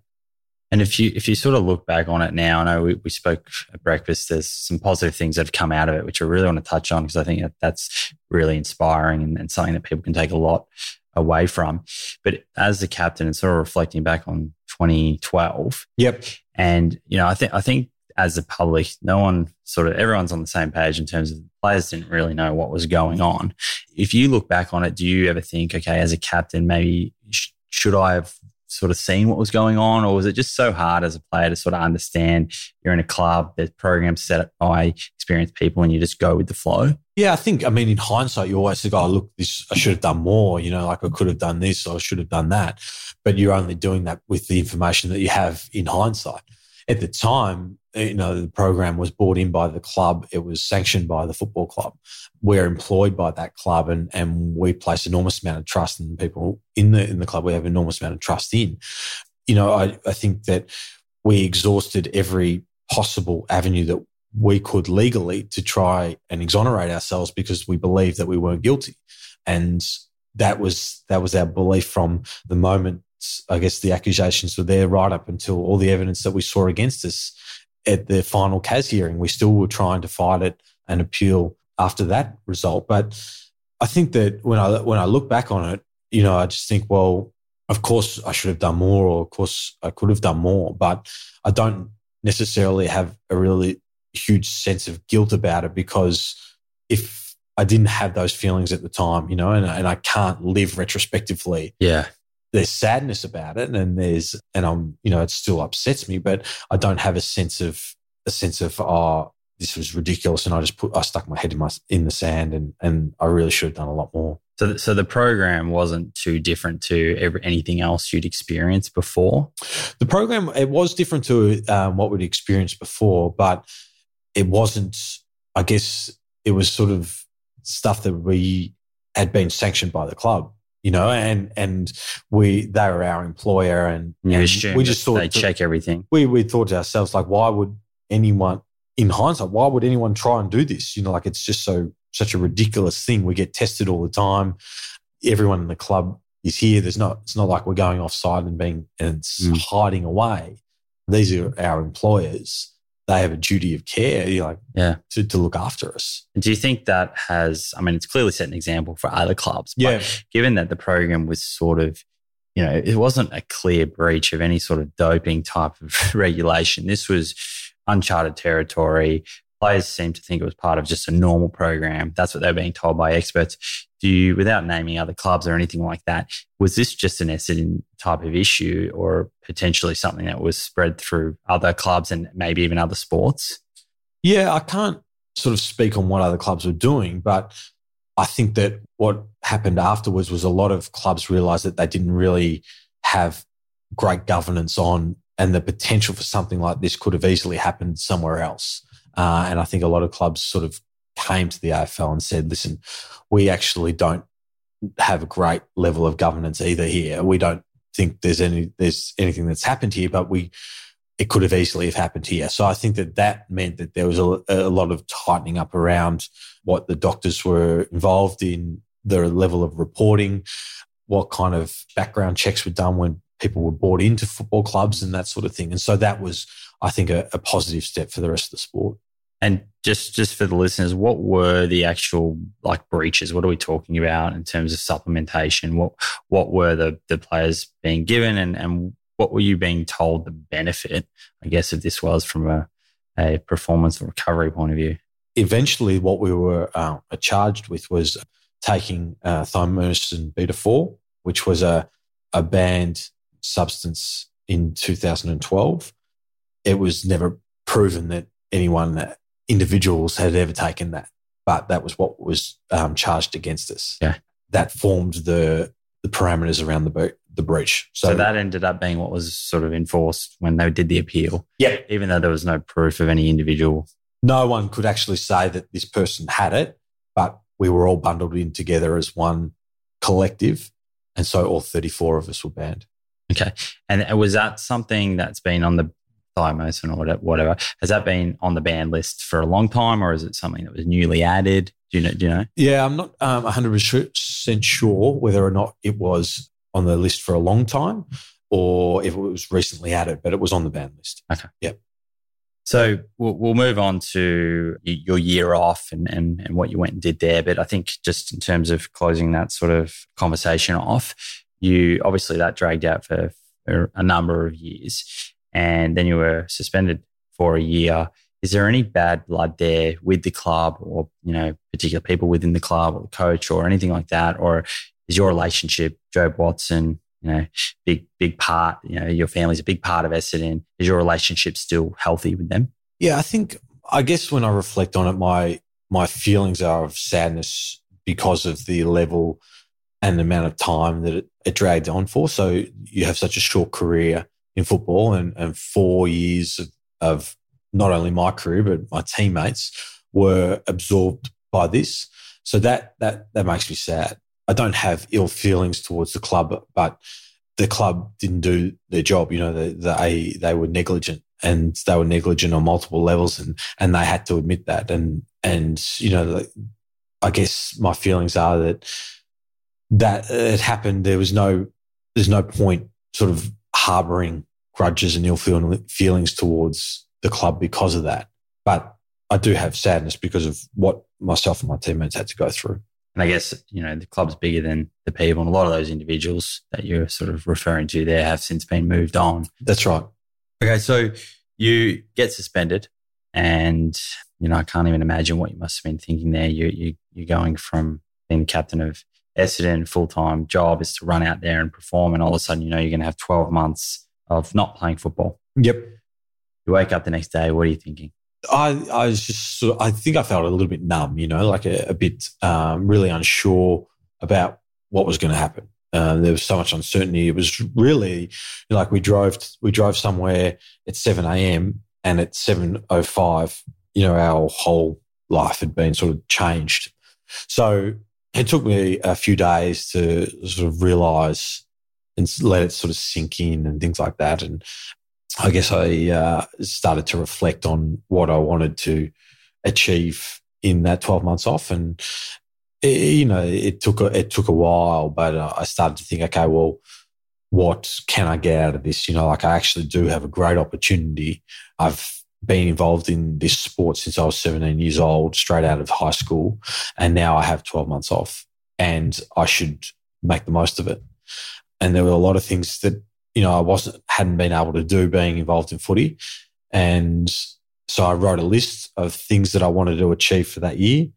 And if you if you sort of look back on it now, I know we, we spoke at breakfast, there's some positive things that have come out of it, which I really want to touch on because I think that that's really inspiring and, and something that people can take a lot away from. But as the captain, and sort of reflecting back on twenty twelve. Yep. And, you know, I think I think as the public, no one sort of, everyone's on the same page in terms of the players didn't really know what was going on. If you look back on it, do you ever think, okay, as a captain, maybe sh- should I have sort of seeing what was going on, or was it just so hard as a player to sort of understand you're in a club, there's programs set up by experienced people and you just go with the flow? Yeah, I think, I mean, in hindsight, you always think, oh, look, this, I should have done more, you know, like I could have done this, or I should have done that. But you're only doing that with the information that you have in hindsight. At the time, you know, the program was bought in by the club. It was sanctioned by the football club. We're employed by that club, and, and we place enormous amount of trust in people in the in the club. We have enormous amount of trust in. You know, I, I think that we exhausted every possible avenue that we could legally to try and exonerate ourselves because we believed that we weren't guilty. And that was that was our belief from the moment, I guess, the accusations were there right up until all the evidence that we saw against us. At the final C A S hearing, we still were trying to fight it and appeal after that result. But I think that when I when I look back on it, you know, I just think, well, of course I should have done more, or of course I could have done more, but I don't necessarily have a really huge sense of guilt about it, because if I didn't have those feelings at the time, you know, and, and I can't live retrospectively. Yeah. There's sadness about it, and there's, and I'm, you know, it still upsets me, but I don't have a sense of, a sense of, oh, this was ridiculous, and I just put, I stuck my head in my, in the sand, and and I really should have done a lot more. So, th- so the program wasn't too different to every, anything else you'd experienced before? The program, it was different to um, what we'd experienced before, but it wasn't, I guess, it was sort of stuff that we had been sanctioned by the club. You know, and and we they were our employer, and, and we just thought they check everything. We we thought to ourselves, like, why would anyone, in hindsight, why would anyone try and do this? You know, like it's just so such a ridiculous thing. We get tested all the time. Everyone in the club is here. There's not it's not like we're going offside and being and it's mm. hiding away. These are our employers. They have a duty of care, you know, like, yeah, to, to look after us. Do you think that has, I mean, it's clearly set an example for other clubs, but yeah, given that the program was sort of, you know, it wasn't a clear breach of any sort of doping type of regulation. This was uncharted territory, players seem to think it was part of just a normal program. That's what they're being told by experts. Do you, without naming other clubs or anything like that, was this just an Essendon type of issue or potentially something that was spread through other clubs and maybe even other sports? Yeah, I can't sort of speak on what other clubs were doing, but I think that what happened afterwards was a lot of clubs realised that they didn't really have great governance on, and the potential for something like this could have easily happened somewhere else. Uh, and I think a lot of clubs sort of came to the A F L and said, listen, we actually don't have a great level of governance either here. We don't think there's any there's anything that's happened here, but we it could have easily have happened here. So I think that that meant that there was a, a lot of tightening up around what the doctors were involved in, the level of reporting, what kind of background checks were done when people were bought into football clubs and that sort of thing. And so that was, I think, a, a positive step for the rest of the sport. And just, just for the listeners, what were the actual like breaches? What are we talking about in terms of supplementation? What what were the, the players being given, and, and what were you being told the benefit, I guess, if this was from a, a performance or recovery point of view? Eventually what we were uh, charged with was taking uh, thymosin beta four, which was a, a banned substance in two thousand twelve. It was never proven that anyone, that individuals had ever taken that, but that was what was um, charged against us. Yeah. That formed the the parameters around the bo- the breach. So, so that ended up being what was sort of enforced when they did the appeal. Yeah. Even though there was no proof of any individual. No one could actually say that this person had it, but we were all bundled in together as one collective, and so all thirty-four of us were banned. Okay. And was that something that's been on the thymosin or whatever, has that been on the ban list for a long time, or is it something that was newly added? Do you know? Do you know? Yeah, I'm not um, one hundred percent sure whether or not it was on the list for a long time or if it was recently added, but it was on the ban list. Okay. Yep. So we'll, we'll move on to your year off and, and, and what you went and did there. But I think just in terms of closing that sort of conversation off, you obviously that dragged out for, for a number of years, and then you were suspended for a year. Is there any bad blood there with the club, or, you know, particular people within the club or the coach or anything like that? Or is your relationship, Jobe Watson, you know, big, big part, you know, your family's a big part of Essendon. Is your relationship still healthy with them? Yeah, I think, I guess when I reflect on it, my my feelings are of sadness because of the level and the amount of time that it, it dragged on for. So you have such a short career in football, and, and four years of, of not only my career but my teammates were absorbed by this. So that that that makes me sad. I don't have ill feelings towards the club, but the club didn't do their job. You know, they they, they were negligent, and they were negligent on multiple levels, and, and they had to admit that. And and you know, I guess my feelings are that that it happened. There was no there's no point sort of harbouring grudges and ill feelings towards the club because of that. But I do have sadness because of what myself and my teammates had to go through. And I guess, you know, the club's bigger than the people, and a lot of those individuals that you're sort of referring to there have since been moved on. That's right. Okay, so you get suspended, and, you know, I can't even imagine what you must have been thinking there. You, you, you're going from being the captain of Essendon, full-time job is to run out there and perform, and all of a sudden, you know, you're going to have twelve months of not playing football. Yep. You wake up the next day, what are you thinking? I, I was just sort of, I think I felt a little bit numb, you know, like a, a bit um, really unsure about what was going to happen. Um, there was so much uncertainty. It was really, you know, like we drove we drove somewhere at seven a.m. and at seven oh five, you know, our whole life had been sort of changed. So it took me a few days to sort of realise and let it sort of sink in and things like that. And I guess I uh, started to reflect on what I wanted to achieve in that twelve months off. And, it, you know, it took, a, it took a while, but I started to think, okay, well, what can I get out of this? You know, like I actually do have a great opportunity. I've been involved in this sport since I was seventeen years old, straight out of high school, and now I have twelve months off, and I should make the most of it. And there were a lot of things that, you know, I wasn't hadn't been able to do being involved in footy, and So I wrote a list of things that I wanted to achieve for that year,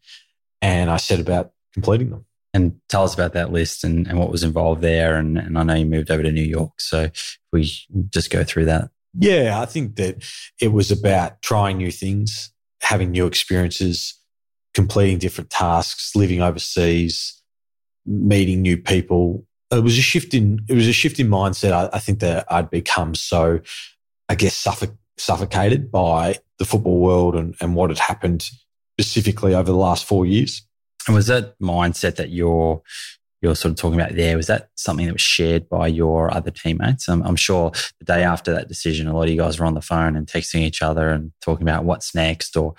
and I set about completing them. And tell us about that list and, and what was involved there. And, and I know you moved over to New York, so we just go through that. Yeah, I think that it was about trying new things, having new experiences, completing different tasks, living overseas, meeting new people. It was a shift in it was a shift in mindset. I, I think that I'd become so, I guess, suffoc- suffocated by the football world and, and what had happened specifically over the last four years. And was that mindset that you're you're sort of talking about there, was that something that was shared by your other teammates? I'm, I'm sure the day after that decision, a lot of you guys were on the phone and texting each other and talking about what's next, or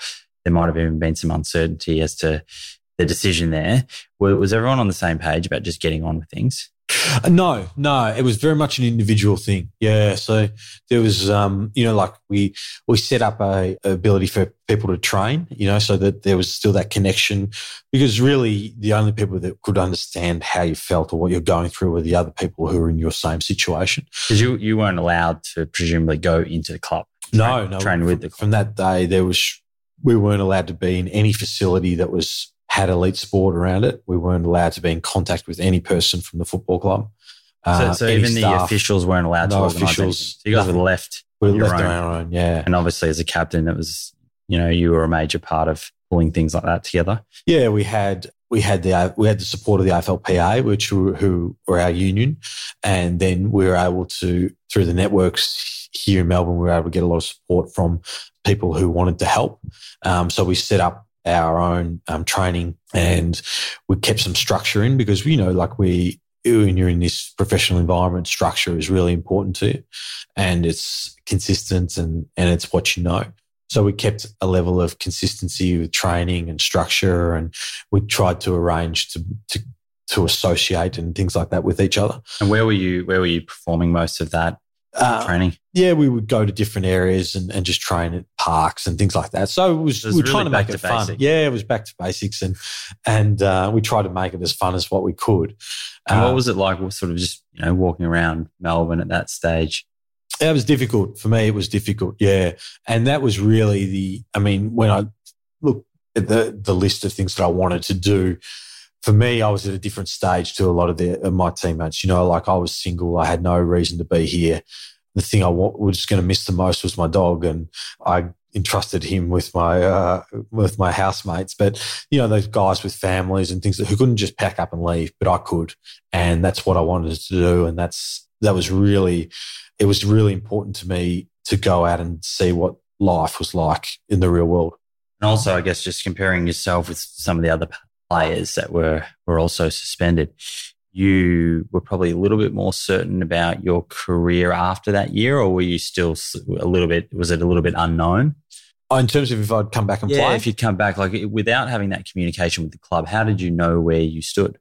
there might have even been some uncertainty as to the decision there. Was everyone on the same page about just getting on with things? No, no, it was very much an individual thing. Yeah, so there was, um, you know, like we we set up a, a ability for people to train, you know, so that there was still that connection, because really the only people that could understand how you felt or what you're going through were the other people who were in your same situation. Because you, you weren't allowed to presumably go into the club. Train, no, no, train with the club. From that day, there was we weren't allowed to be in any facility that was. Had elite sport around it. We weren't allowed to be in contact with any person from the football club. Uh, so so even staff, the officials weren't allowed no to organise officials. So you guys nothing. were left We were left own. on our own, yeah. And obviously as a captain, it was, you know, you were a major part of pulling things like that together. Yeah, we had we had the we had the support of the A F L P A, which were, who were our union, and then we were able to, through the networks here in Melbourne, we were able to get a lot of support from people who wanted to help. Um, so we set up our own um, training, and we kept some structure in, because, you know, like we, when you're in this professional environment, structure is really important to you, and it's consistent and, and it's what you know. So we kept a level of consistency with training and structure, and we tried to arrange to, to, to associate and things like that with each other. And where were you, where were you performing most of that? Uh, training? Yeah, we would go to different areas and, and just train at parks and things like that. So it was, it was we were really trying to make it fun. Basics. Yeah, it was back to basics, and and uh, we tried to make it as fun as what we could. And uh, what was it like sort of just, you know, walking around Melbourne at that stage? It was difficult. For me, it was difficult, yeah. And that was really the, I mean, when I look at the, the list of things that I wanted to do, for me, I was at a different stage to a lot of, the, of my teammates. You know, like I was single. I had no reason to be here. The thing I wa- was going to miss the most was my dog, and I entrusted him with my uh, with my housemates. But, you know, those guys with families and things that, who couldn't just pack up and leave, but I could, and that's what I wanted to do. And that's that was really, it was really important to me to go out and see what life was like in the real world. And also, I guess, just comparing yourself with some of the other players that were were also suspended, you were probably a little bit more certain about your career after that year, or were you still a little bit, was it a little bit unknown? Oh, in terms of if I'd come back and yeah, play? Yeah, if you'd come back, like without having that communication with the club, how did you know where you stood?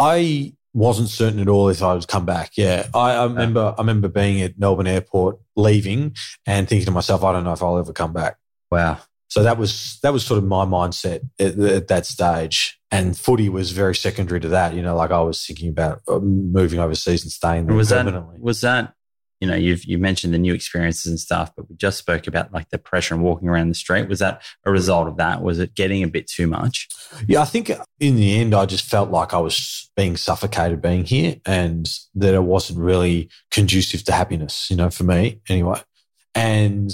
I wasn't certain at all if I would come back, yeah. I, I remember I remember being at Melbourne Airport, leaving, and thinking to myself, I don't know if I'll ever come back. Wow. So that was that was sort of my mindset at, at that stage, and footy was very secondary to that. You know, like I was thinking about moving overseas and staying there was permanently. That, was that, you know, you've you mentioned the new experiences and stuff, but we just spoke about like the pressure and walking around the street. Was that a result of that? Was it getting a bit too much? Yeah, I think in the end, I just felt like I was being suffocated being here, and that it wasn't really conducive to happiness. You know, for me anyway, and.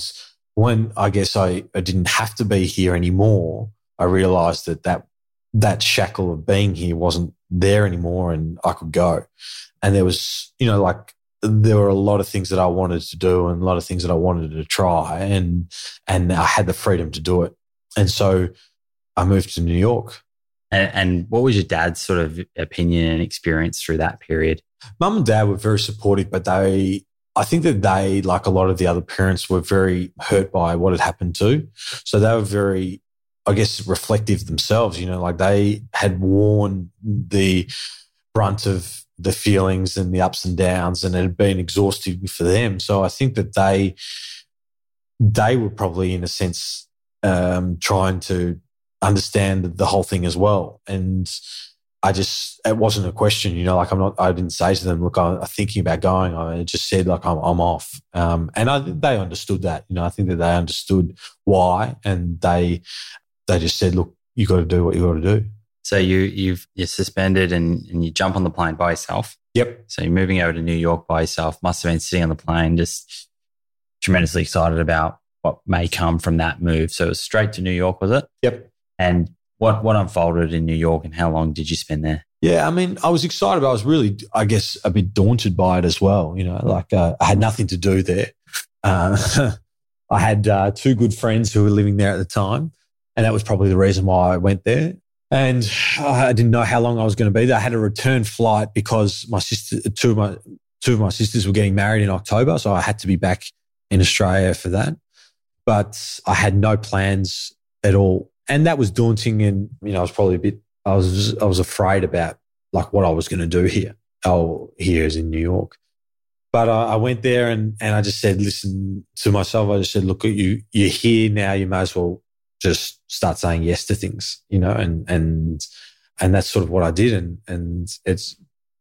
When I guess I, I didn't have to be here anymore, I realised that, that that shackle of being here wasn't there anymore, and I could go. And there was, you know, like there were a lot of things that I wanted to do and a lot of things that I wanted to try, and and I had the freedom to do it. And so I moved to New York. And, and what was your dad's sort of opinion and experience through that period? Mum and Dad were very supportive, but they... I think that they, like a lot of the other parents, were very hurt by what had happened to. So they were very, I guess, reflective themselves, you know, like they had worn the brunt of the feelings and the ups and downs, and it had been exhausting for them. So I think that they they were probably, in a sense, um, trying to understand the whole thing as well. And I just, it wasn't a question, you know, like I'm not, I didn't say to them, look, I'm thinking about going. I just said like, I'm, I'm off. Um, and I, they understood that, you know, I think that they understood why, and they, they just said, look, you got to do what you got to do. So you, you've, you're suspended and, and you jump on the plane by yourself. Yep. So you're moving over to New York by yourself. Must have been sitting on the plane, just tremendously excited about what may come from that move. So it was straight to New York, was it? Yep. And what what unfolded in New York, and how long did you spend there? Yeah, I mean, I was excited, but I was really, I guess, a bit daunted by it as well. You know, like uh, I had nothing to do there. Uh, I had uh, two good friends who were living there at the time, and that was probably the reason why I went there. And I didn't know how long I was going to be there. I had a return flight because my sister, two of my two of my sisters were getting married in October, so I had to be back in Australia for that. But I had no plans at all, and that was daunting. And you know, I was probably a bit, I was, I was afraid about like what I was going to do here. Oh, here is in New York. But I, I went there, and and I just said, listen to myself. I just said, look, you, you're here now. You may as well just start saying yes to things, you know. And and and that's sort of what I did, and and it's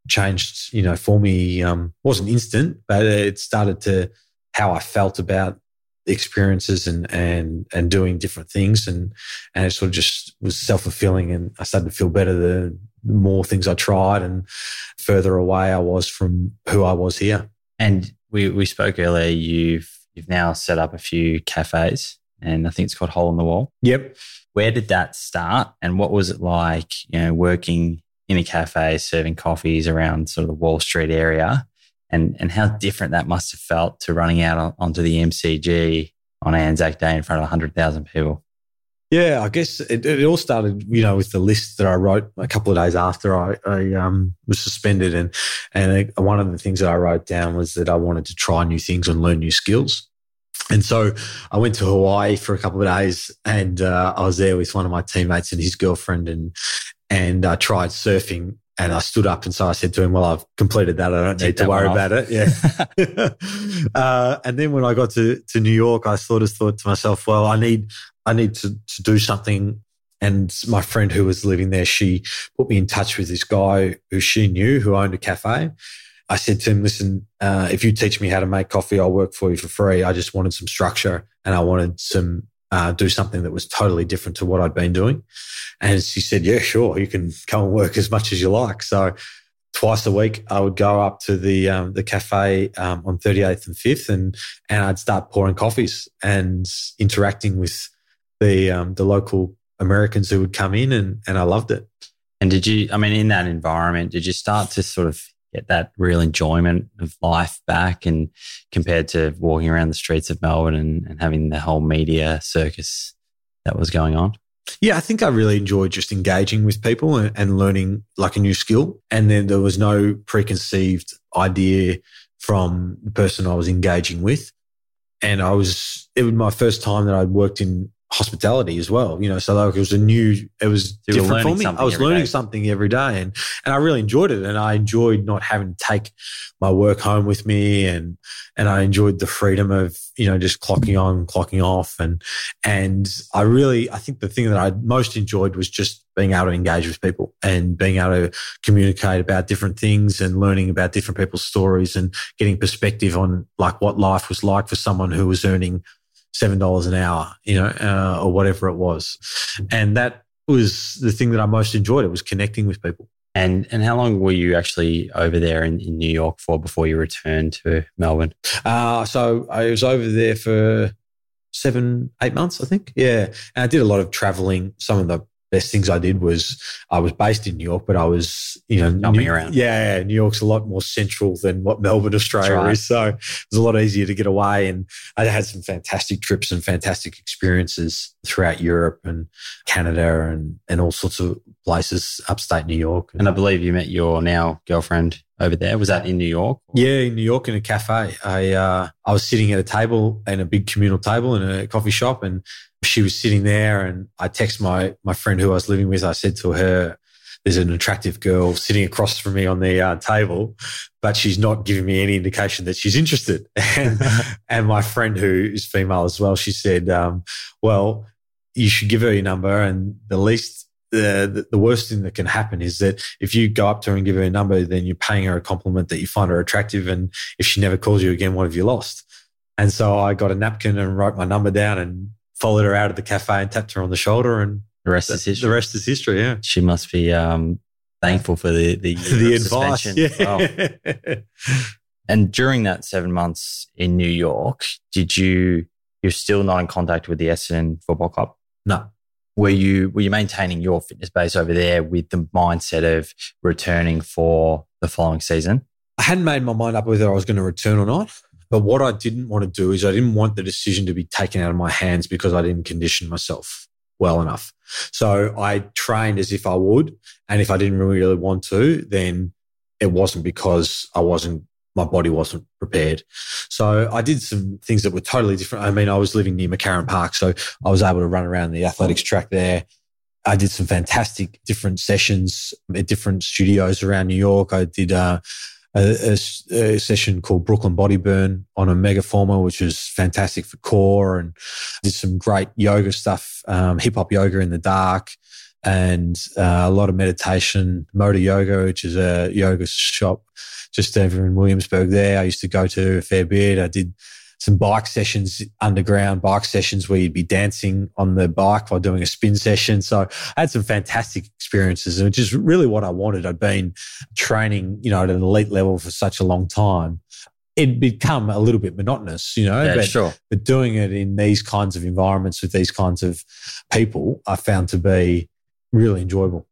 changed, you know, for me. Um, wasn't instant, but it started to how I felt about experiences and and and doing different things, and and it sort of just was self-fulfilling, and I started to feel better the, the more things I tried and further away I was from who I was here. And we we spoke earlier, you've you've now set up a few cafes, and I think it's called Hole in the Wall. Yep. Where did that start, and what was it like, you know, working in a cafe serving coffees around sort of the Wall Street area? And and how different that must have felt to running out on, onto the M C G on Anzac Day in front of one hundred thousand people. Yeah, I guess it, it all started, you know, with the list that I wrote a couple of days after I, I um, was suspended. And and one of the things that I wrote down was that I wanted to try new things and learn new skills. And so I went to Hawaii for a couple of days, and uh, I was there with one of my teammates and his girlfriend, and and I tried surfing. And I stood up, and so I said to him, well, I've completed that. I don't Take need to worry about it. Yeah. uh, and then when I got to, to New York, I sort of thought to myself, well, I need I need to, to do something. And my friend who was living there, she put me in touch with this guy who she knew who owned a cafe. I said to him, listen, uh, if you teach me how to make coffee, I'll work for you for free. I just wanted some structure, and I wanted some Uh, do something that was totally different to what I'd been doing. And she said, yeah, sure, you can come and work as much as you like. So twice a week I would go up to the um, the cafe um, on thirty-eighth and fifth, and and I'd start pouring coffees and interacting with the um, the local Americans who would come in, and and I loved it. And did you, I mean, in that environment, did you start to sort of get that real enjoyment of life back, and compared to walking around the streets of Melbourne and, and having the whole media circus that was going on? Yeah, I think I really enjoyed just engaging with people and, and learning like a new skill. And then there was no preconceived idea from the person I was engaging with. And I was, it was my first time that I'd worked in hospitality as well, you know, so like it was a new, it was you different for me. I was learning day. something every day, and and I really enjoyed it. And I enjoyed not having to take my work home with me, and and I enjoyed the freedom of, you know, just clocking on, clocking off. And and I really, I think the thing that I most enjoyed was just being able to engage with people and being able to communicate about different things and learning about different people's stories and getting perspective on like what life was like for someone who was earning seven dollars an hour, you know, uh, or whatever it was. And that was the thing that I most enjoyed. It was connecting with people. And and how long were you actually over there in, in New York for before you returned to Melbourne? Uh, so I was over there for seven, eight months, I think. Yeah. And I did a lot of traveling. Some of the best things I did was I was based in New York, but I was, you know, numbing New, around. Yeah, yeah, New York's a lot more central than what Melbourne, Australia right. is. So it was a lot easier to get away. And I had some fantastic trips and fantastic experiences throughout Europe and Canada and, and all sorts of places, upstate New York. And I believe you met your now girlfriend over there. Was that in New York? Or? Yeah, in New York in a cafe. I uh, I was sitting at a table, in a big communal table in a coffee shop, and she was sitting there, and I text my my friend who I was living with. I said to her, there's an attractive girl sitting across from me on the uh, table, but she's not giving me any indication that she's interested. And, and my friend who is female as well, she said, um, well, you should give her your number, and the least the the worst thing that can happen is that if you go up to her and give her a number, then you're paying her a compliment that you find her attractive, and if she never calls you again, what have you lost? And so I got a napkin and wrote my number down and followed her out of the cafe and tapped her on the shoulder, and the rest the, is history. The rest is history, yeah. She must be um, thankful for the the, the advice. Yeah. Wow. And during that seven months in New York, did you you're still not in contact with the Essendon Football Club? No. Were you were you maintaining your fitness base over there with the mindset of returning for the following season? I hadn't made my mind up whether I was going to return or not. But what I didn't want to do is I didn't want the decision to be taken out of my hands because I didn't condition myself well enough. So I trained as if I would. And if I didn't really want to, then it wasn't because I wasn't, my body wasn't prepared. So I did some things that were totally different. I mean, I was living near McCarran Park, so I was able to run around the athletics track there. I did some fantastic different sessions at different studios around New York. I did uh, a, a, a session called Brooklyn Body Burn on a megaformer, which was fantastic for core, and did some great yoga stuff, um, hip-hop yoga in the dark, and uh, a lot of meditation, Motor Yoga, which is a yoga shop just over in Williamsburg there. I used to go to a fair bit. I did some bike sessions, underground bike sessions where you'd be dancing on the bike while doing a spin session. So I had some fantastic experiences, which is really what I wanted. I'd been training, you know, at an elite level for such a long time. It'd become a little bit monotonous, you know, yeah, but, sure. but doing it in these kinds of environments with these kinds of people I found to be really enjoyable.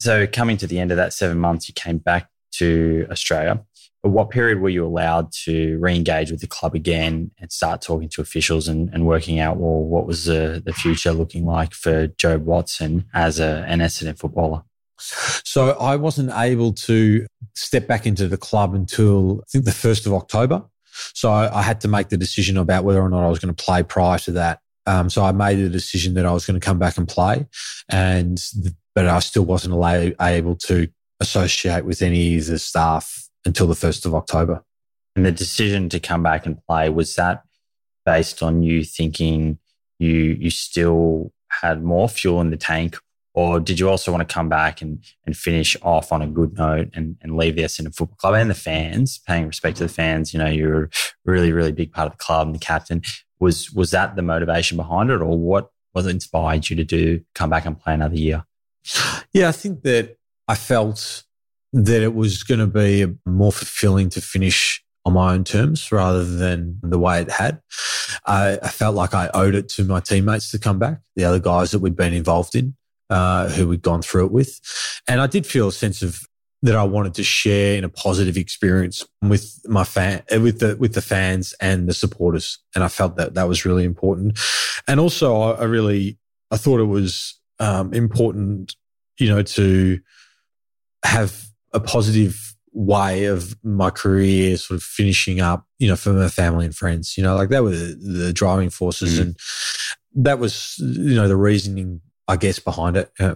So coming to the end of that seven months, you came back to Australia. At what period were you allowed to re-engage with the club again and start talking to officials and, and working out, well, what was the, the future looking like for Jobe Watson as a, an Essendon footballer? So I wasn't able to step back into the club until I think the first of October. So I had to make the decision about whether or not I was going to play prior to that. Um, so I made the decision that I was going to come back and play, and but I still wasn't able to associate with any of the staff until the first of October. And the decision to come back and play, was that based on you thinking you you still had more fuel in the tank, or did you also want to come back and, and finish off on a good note and, and leave the Essendon Football Club and the fans, paying respect to the fans? You know, you're a really, really big part of the club and the captain. Was was that the motivation behind it, or what was it inspired you to do, come back and play another year? Yeah, I think that I felt that it was going to be more fulfilling to finish on my own terms rather than the way it had. I, I felt like I owed it to my teammates to come back, the other guys that we'd been involved in, uh, who we'd gone through it with. And I did feel a sense of that I wanted to share in a positive experience with my fan, with the with the fans and the supporters, and I felt that that was really important. And also, I, I really I thought it was um, important, you know, to have a positive way of my career sort of finishing up, you know, for my family and friends. You know, like that were the, the driving forces, mm-hmm. and that was, you know, the reasoning, I guess, behind it. Uh,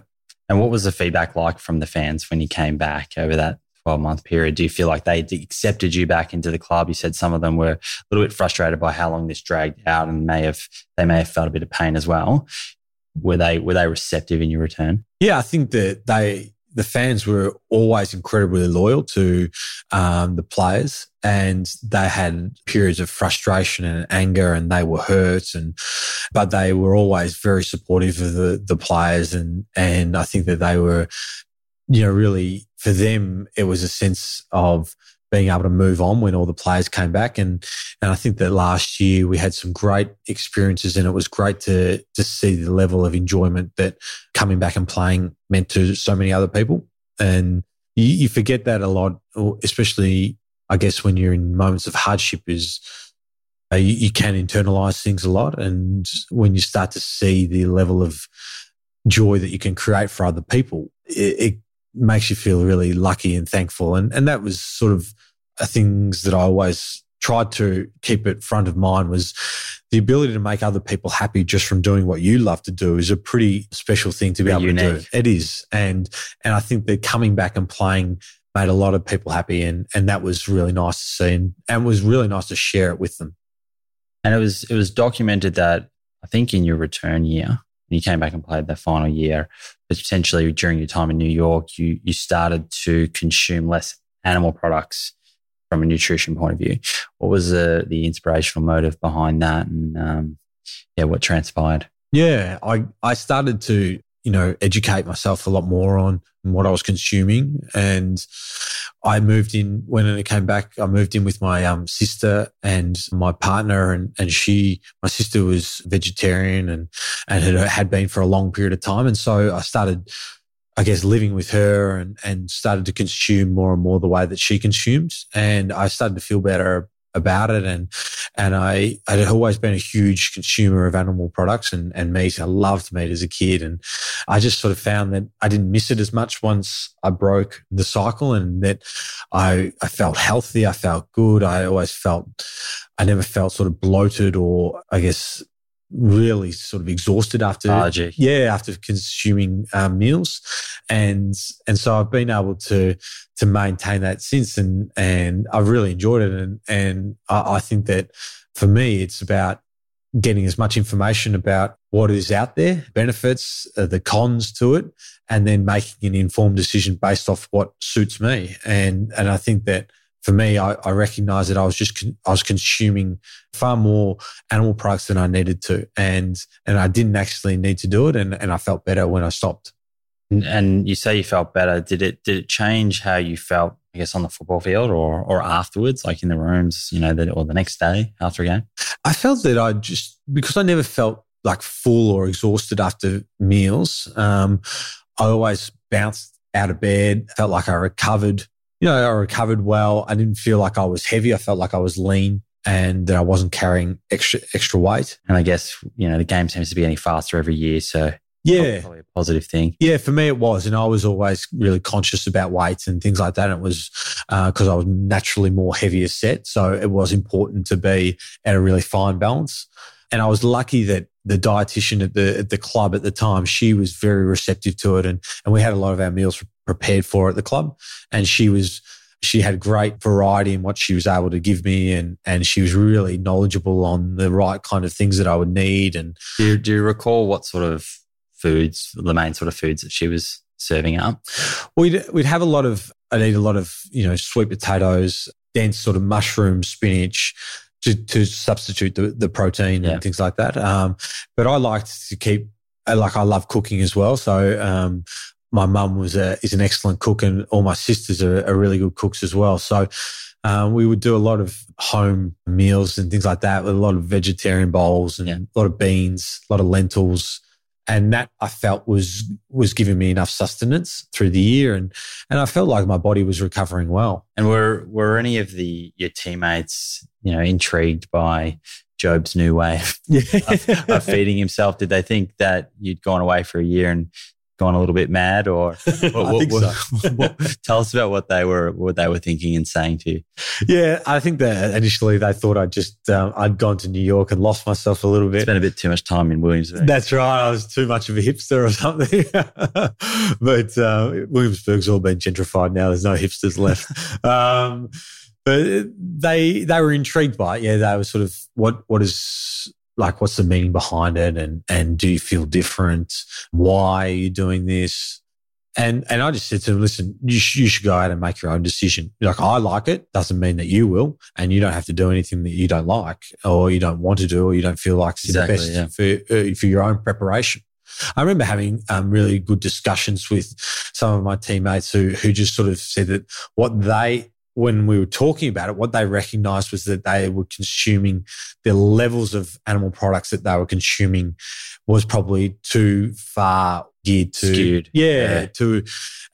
And what was the feedback like from the fans when you came back over that twelve-month period? Do you feel like they accepted you back into the club? You said some of them were a little bit frustrated by how long this dragged out, and may have they may have felt a bit of pain as well. Were they were they receptive in your return? Yeah, I think that they the fans were always incredibly loyal to um, the players, and they had periods of frustration and anger, and they were hurt, and but they were always very supportive of the, the players, and and I think that they were, you know, really for them it was a sense of being able to move on when all the players came back, and and I think that last year we had some great experiences, and it was great to to see the level of enjoyment that coming back and playing meant to so many other people, and you, you forget that a lot, especially I guess when you're in moments of hardship, is uh, you, you can internalise things a lot, and when you start to see the level of joy that you can create for other people, it, it makes you feel really lucky and thankful. And and that was sort of things that I always tried to keep at front of mind, was the ability to make other people happy just from doing what you love to do is a pretty special thing to be able unique. to do. It is. And and I think that coming back and playing made a lot of people happy, and and that was really nice to see, and, and was really nice to share it with them. And it was it was documented that I think in your return year, and you came back and played that final year. But potentially during your time in New York, you you started to consume less animal products from a nutrition point of view. What was the, the inspirational motive behind that, and um, yeah, what transpired? Yeah, I, I started to, you know, educate myself a lot more on what I was consuming. And I moved in, when it came back, I moved in with my um, sister and my partner, and, and she, my sister was vegetarian and, and had, had been for a long period of time. And so I started, I guess, living with her and, and started to consume more and more the way that she consumes. And I started to feel better about it. And, and I, I had always been a huge consumer of animal products and, and meat. I loved meat as a kid. And I just sort of found that I didn't miss it as much once I broke the cycle, and that I, I felt healthy. I felt good. I always felt, I never felt sort of bloated or, I guess, really sort of exhausted after, allergy. yeah, after consuming um, meals. And, and so I've been able to, to maintain that since, and, and I've really enjoyed it. And, and I, I think that for me, it's about getting as much information about what is out there, benefits, uh, the cons to it, and then making an informed decision based off what suits me. And, and I think that, for me, I, I recognized that I was just con- I was consuming far more animal products than I needed to, and and I didn't actually need to do it, and, and I felt better when I stopped. And, and you say you felt better. Did it did it change how you felt, I guess, on the football field, or or afterwards, like in the rooms, you know, that, or the next day after a game? I felt that I just because I never felt like full or exhausted after meals. Um, I always bounced out of bed. Felt like I recovered. You know, I recovered well. I didn't feel like I was heavy. I felt like I was lean and that I wasn't carrying extra extra weight. And I guess, you know, the game seems to be getting faster every year. So yeah, probably a positive thing. Yeah, for me it was. And I was always really conscious about weight and things like that. And it was because uh, I was naturally more heavier set. So it was important to be at a really fine balance. And I was lucky that the dietitian at the at the club at the time, she was very receptive to it. And, and we had a lot of our meals prepared for at the club. And she was, she had great variety in what she was able to give me. And, and she was really knowledgeable on the right kind of things that I would need. And do you, do you recall what sort of foods, the main sort of foods that she was serving up? We'd, we'd have a lot of, I'd eat a lot of, you know, sweet potatoes, dense sort of mushroom, spinach, To, to substitute the, the protein yeah. and things like that. Um, but I liked to keep, like I love cooking as well. So um, my mum was a, is an excellent cook, and all my sisters are, are really good cooks as well. So um, we would do a lot of home meals and things like that with a lot of vegetarian bowls and yeah. a lot of beans, a lot of lentils. And that I felt was was giving me enough sustenance through the year, and and I felt like my body was recovering well. And were were any of the your teammates, you know, intrigued by Jobe's new way of, of feeding himself? Did they think that you'd gone away for a year and gone a little bit mad, or what, what, I think what, so. what, tell us about what they were what they were thinking and saying to you? Yeah, I think that initially they thought I just um, I'd gone to New York and lost myself a little bit. Spent a bit too much time in Williamsburg. That's right. I was too much of a hipster or something. But uh, Williamsburg's all been gentrified now. There's no hipsters left. um, but they they were intrigued by it. Yeah, they were sort of what what is. Like, what's the meaning behind it, and and do you feel different? Why are you doing this? And and I just said to them, listen, you, sh- you should go out and make your own decision. Like, I like it, doesn't mean that you will, and you don't have to do anything that you don't like or you don't want to do or you don't feel like it's exactly, the best yeah. for, for your own preparation. I remember having um, really good discussions with some of my teammates who who just sort of said that what they – when we were talking about it, what they recognized was that they were consuming the levels of animal products that they were consuming was probably too far geared to, Skewed. yeah, yeah. to,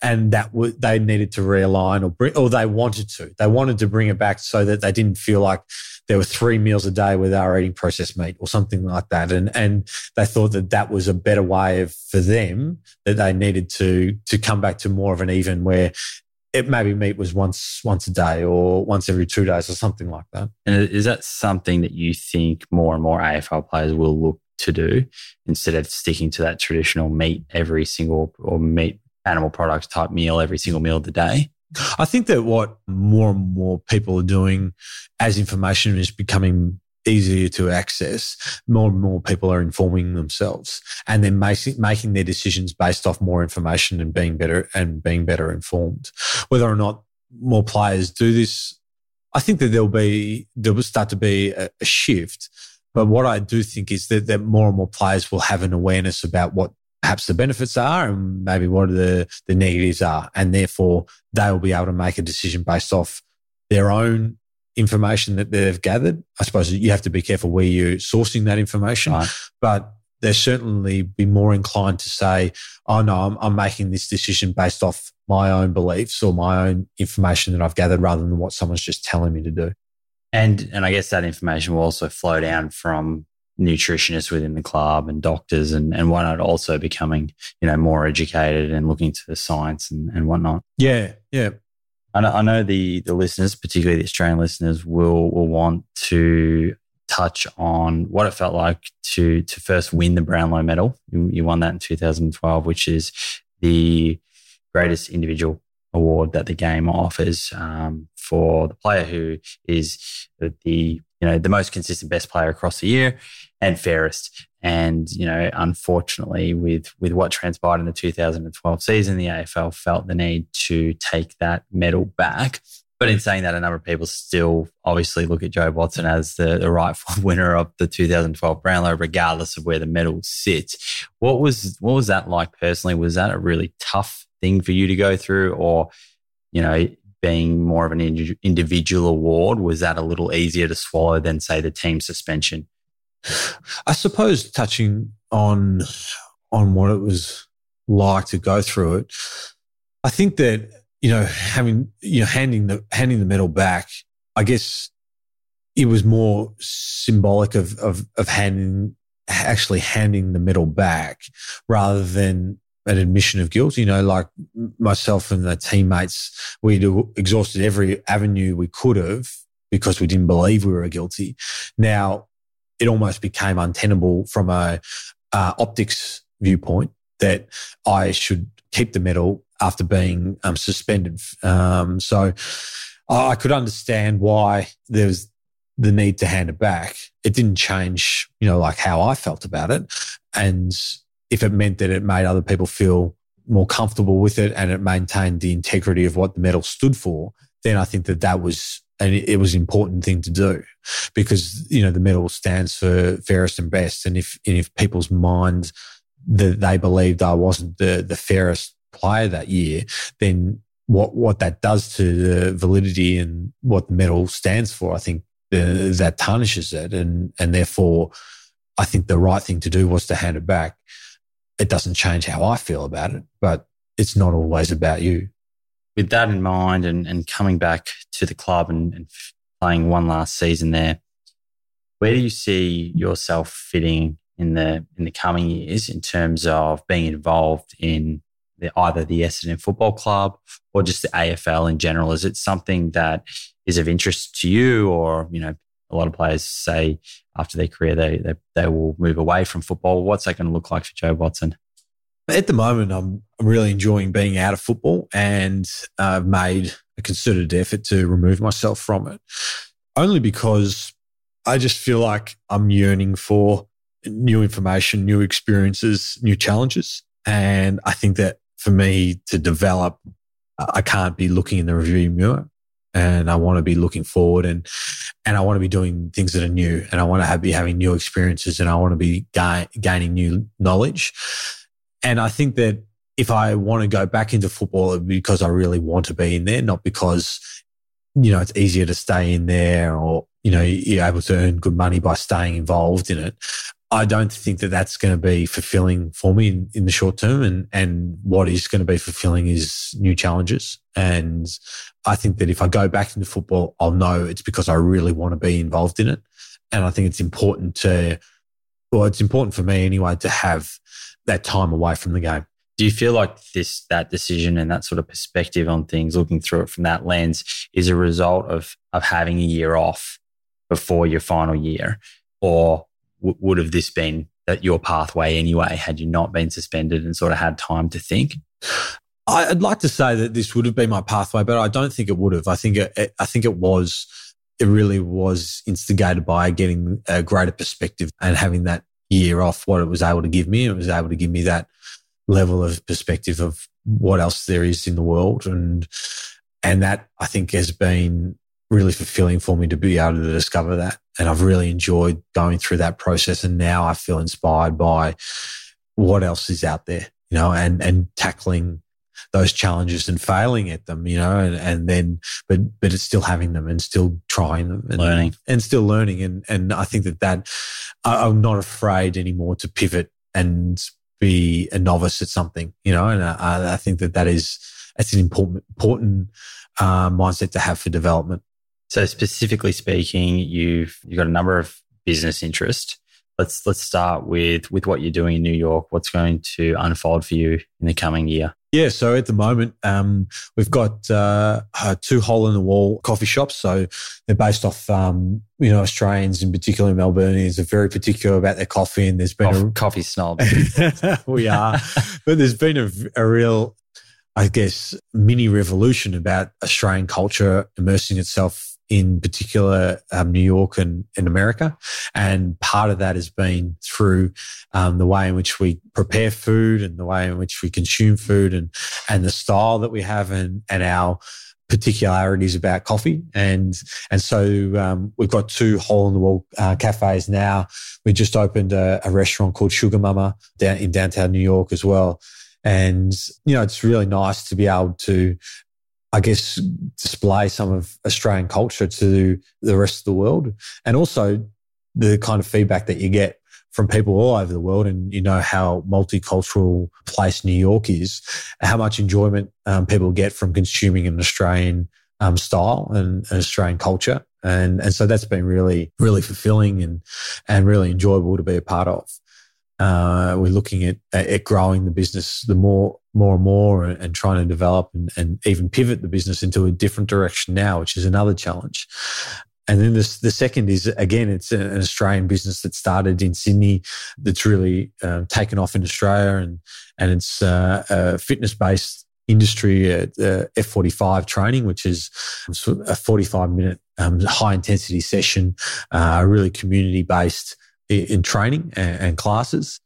and that w- they needed to realign or bring, or they wanted to, they wanted to bring it back so that they didn't feel like there were three meals a day where they were eating processed meat or something like that. And, and they thought that that was a better way of, for them, that they needed to, to come back to more of an even where, it maybe meat was once once a day or once every two days or something like that. And is that something that you think more and more A F L players will look to do instead of sticking to that traditional meat every single or meat animal product type meal every single meal of the day? I think that what more and more people are doing as information is becoming easier to access, more and more people are informing themselves and then making their decisions based off more information and being better and being better informed. Whether or not more players do this, I think that there'll be there will start to be a, a shift. But what I do think is that, that more and more players will have an awareness about what perhaps the benefits are and maybe what the, the negatives are, and therefore they will be able to make a decision based off their own information that they've gathered. I suppose you have to be careful where you're sourcing that information, right. But they'll certainly be more inclined to say, oh, no, I'm, I'm making this decision based off my own beliefs or my own information that I've gathered rather than what someone's just telling me to do. And and I guess that information will also flow down from nutritionists within the club and doctors and, and whatnot also becoming, you know, more educated and looking to the science and, and whatnot. Yeah, yeah. I know the, the listeners, particularly the Australian listeners, will will want to touch on what it felt like to to first win the Brownlow Medal. You, you won that in two thousand twelve, which is the greatest individual award that the game offers um, for the player who is the, the you know the most consistent best player across the year and fairest. And, you know, unfortunately, with, with what transpired in the two thousand twelve season, the A F L felt the need to take that medal back. But in saying that, a number of people still obviously look at Jobe Watson as the, the rightful winner of the two thousand twelve Brownlow, regardless of where the medal sits. What was what was that like personally? Was that a really tough thing for you to go through? Or, you know, being more of an ind- individual award, was that a little easier to swallow than, say, the team suspension? I suppose touching on on what it was like to go through it, I think that, you know, having you know handing the handing the medal back, I guess it was more symbolic of of, of handing actually handing the medal back rather than an admission of guilt. You know, like myself and the teammates, we'd exhausted every avenue we could have because we didn't believe we were guilty. Now, it almost became untenable from a uh, optics viewpoint that I should keep the medal after being um, suspended. Um, so I could understand why there was the need to hand it back. It didn't change, you know, like how I felt about it. And if it meant that it made other people feel more comfortable with it and it maintained the integrity of what the medal stood for, then I think that that was... And it was an important thing to do because, you know, the medal stands for fairest and best. And if and if people's mind that they believed I wasn't the, the fairest player that year, then what, what that does to the validity and what the medal stands for, I think uh, that tarnishes it. And, and therefore, I think the right thing to do was to hand it back. It doesn't change how I feel about it, but it's not always about you. With that in mind and, and coming back to the club and, and playing one last season there, where do you see yourself fitting in the in the coming years in terms of being involved in the, either the Essendon Football Club or just the A F L in general? Is it something that is of interest to you? Or, you know, a lot of players say after their career they they, they will move away from football. What's that going to look like for Jobe Watson? At the moment, I'm really enjoying being out of football and I've uh, made a concerted effort to remove myself from it, only because I just feel like I'm yearning for new information, new experiences, new challenges. And I think that for me to develop, I can't be looking in the rearview mirror, and I want to be looking forward and and I want to be doing things that are new, and I want to have, be having new experiences, and I want to be ga- gaining new knowledge. And I think that if I want to go back into football, it would be because I really want to be in there, not because, you know, it's easier to stay in there or, you know, you're able to earn good money by staying involved in it. I don't think that that's going to be fulfilling for me in, in the short term. And, and what is going to be fulfilling is new challenges. And I think that if I go back into football, I'll know it's because I really want to be involved in it. And I think it's important to, well, it's important for me anyway to have that time away from the game. Do you feel like this, that decision and that sort of perspective on things, looking through it from that lens, is a result of of having a year off before your final year? Or w- would have this been that your pathway anyway, had you not been suspended and sort of had time to think? I'd like to say that this would have been my pathway, but I don't think it would have. I think it, I think it was it really was instigated by getting a greater perspective and having that year off, what it was able to give me. It was able to give me that level of perspective of what else there is in the world. And and that, I think, has been really fulfilling for me to be able to discover that. And I've really enjoyed going through that process. And now I feel inspired by what else is out there, you know, and and tackling those challenges and failing at them, you know, and, and then, but, but it's still having them and still trying them and learning and still learning. And, and I think that that I'm not afraid anymore to pivot and be a novice at something, you know, and I, I think that that is, it's an important, important uh, mindset to have for development. So specifically speaking, you've, you've got a number of business interests. Let's let's start with, with what you're doing in New York. What's going to unfold for you in the coming year? Yeah, so at the moment, um, we've got uh, two Hole in the Wall coffee shops. So they're based off, um, you know, Australians in particular, Melburnians are very particular about their coffee, and there's been coffee, a coffee snob. We are, but there's been a, a real, I guess, mini revolution about Australian culture immersing itself in particular um, New York and, and America. And part of that has been through um, the way in which we prepare food and the way in which we consume food and and the style that we have and, and our particularities about coffee. And and so um, we've got two hole-in-the-wall uh, cafes now. We just opened a, a restaurant called Sugar Mama down in downtown New York as well. And, you know, it's really nice to be able to, I guess, display some of Australian culture to the rest of the world, and also the kind of feedback that you get from people all over the world. And you know how multicultural place New York is, how much enjoyment um, people get from consuming an Australian um, style and Australian culture. And and so that's been really, really fulfilling and and really enjoyable to be a part of. Uh, we're looking at at growing the business the more more and more and, and trying to develop and, and even pivot the business into a different direction now, which is another challenge. And then this, the second is, again, it's an Australian business that started in Sydney that's really uh, taken off in Australia, and, and it's uh, a fitness-based industry, uh, uh, F forty-five training, which is a forty-five minute um, high-intensity session, uh, really community-based in training and classes.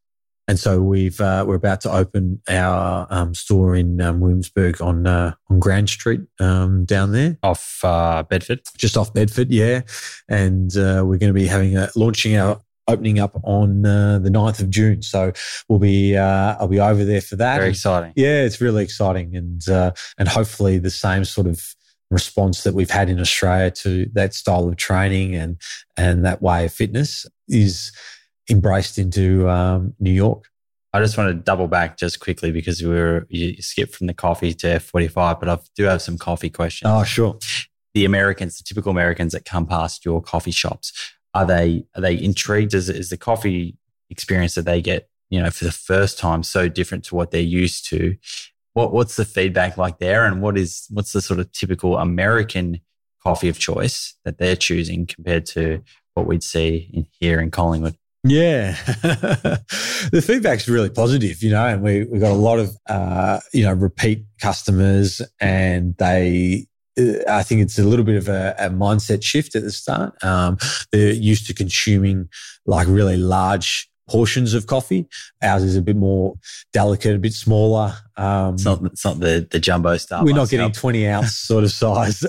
And so we've uh, we're about to open our um, store in um, Williamsburg on uh, on Grand Street um, down there, off uh, Bedford, just off Bedford, yeah. And uh, we're going to be having a, launching our opening up on uh, the ninth of June. So we'll be uh, I'll be over there for that. Very exciting, yeah. It's really exciting, and uh, and hopefully the same sort of response that we've had in Australia to that style of training and and that way of fitness is embraced into um, New York. I just want to double back just quickly because we were you skipped from the coffee to F forty-five, but I do have some coffee questions. Oh, sure. The Americans, the typical Americans that come past your coffee shops, are they are they intrigued? Is is the coffee experience that they get, you know, for the first time so different to what they're used to? What what's the feedback like there, and what is what's the sort of typical American coffee of choice that they're choosing compared to what we'd see in, here in Collingwood? Yeah, the feedback's really positive, you know, and we we got a lot of uh, you know repeat customers, and they. I think it's a little bit of a, a mindset shift at the start. Um, they're used to consuming like really large portions of coffee. Ours is a bit more delicate, a bit smaller. Um, it's not, it's not the, the jumbo stuff. We're not getting cup. twenty ounce sort of size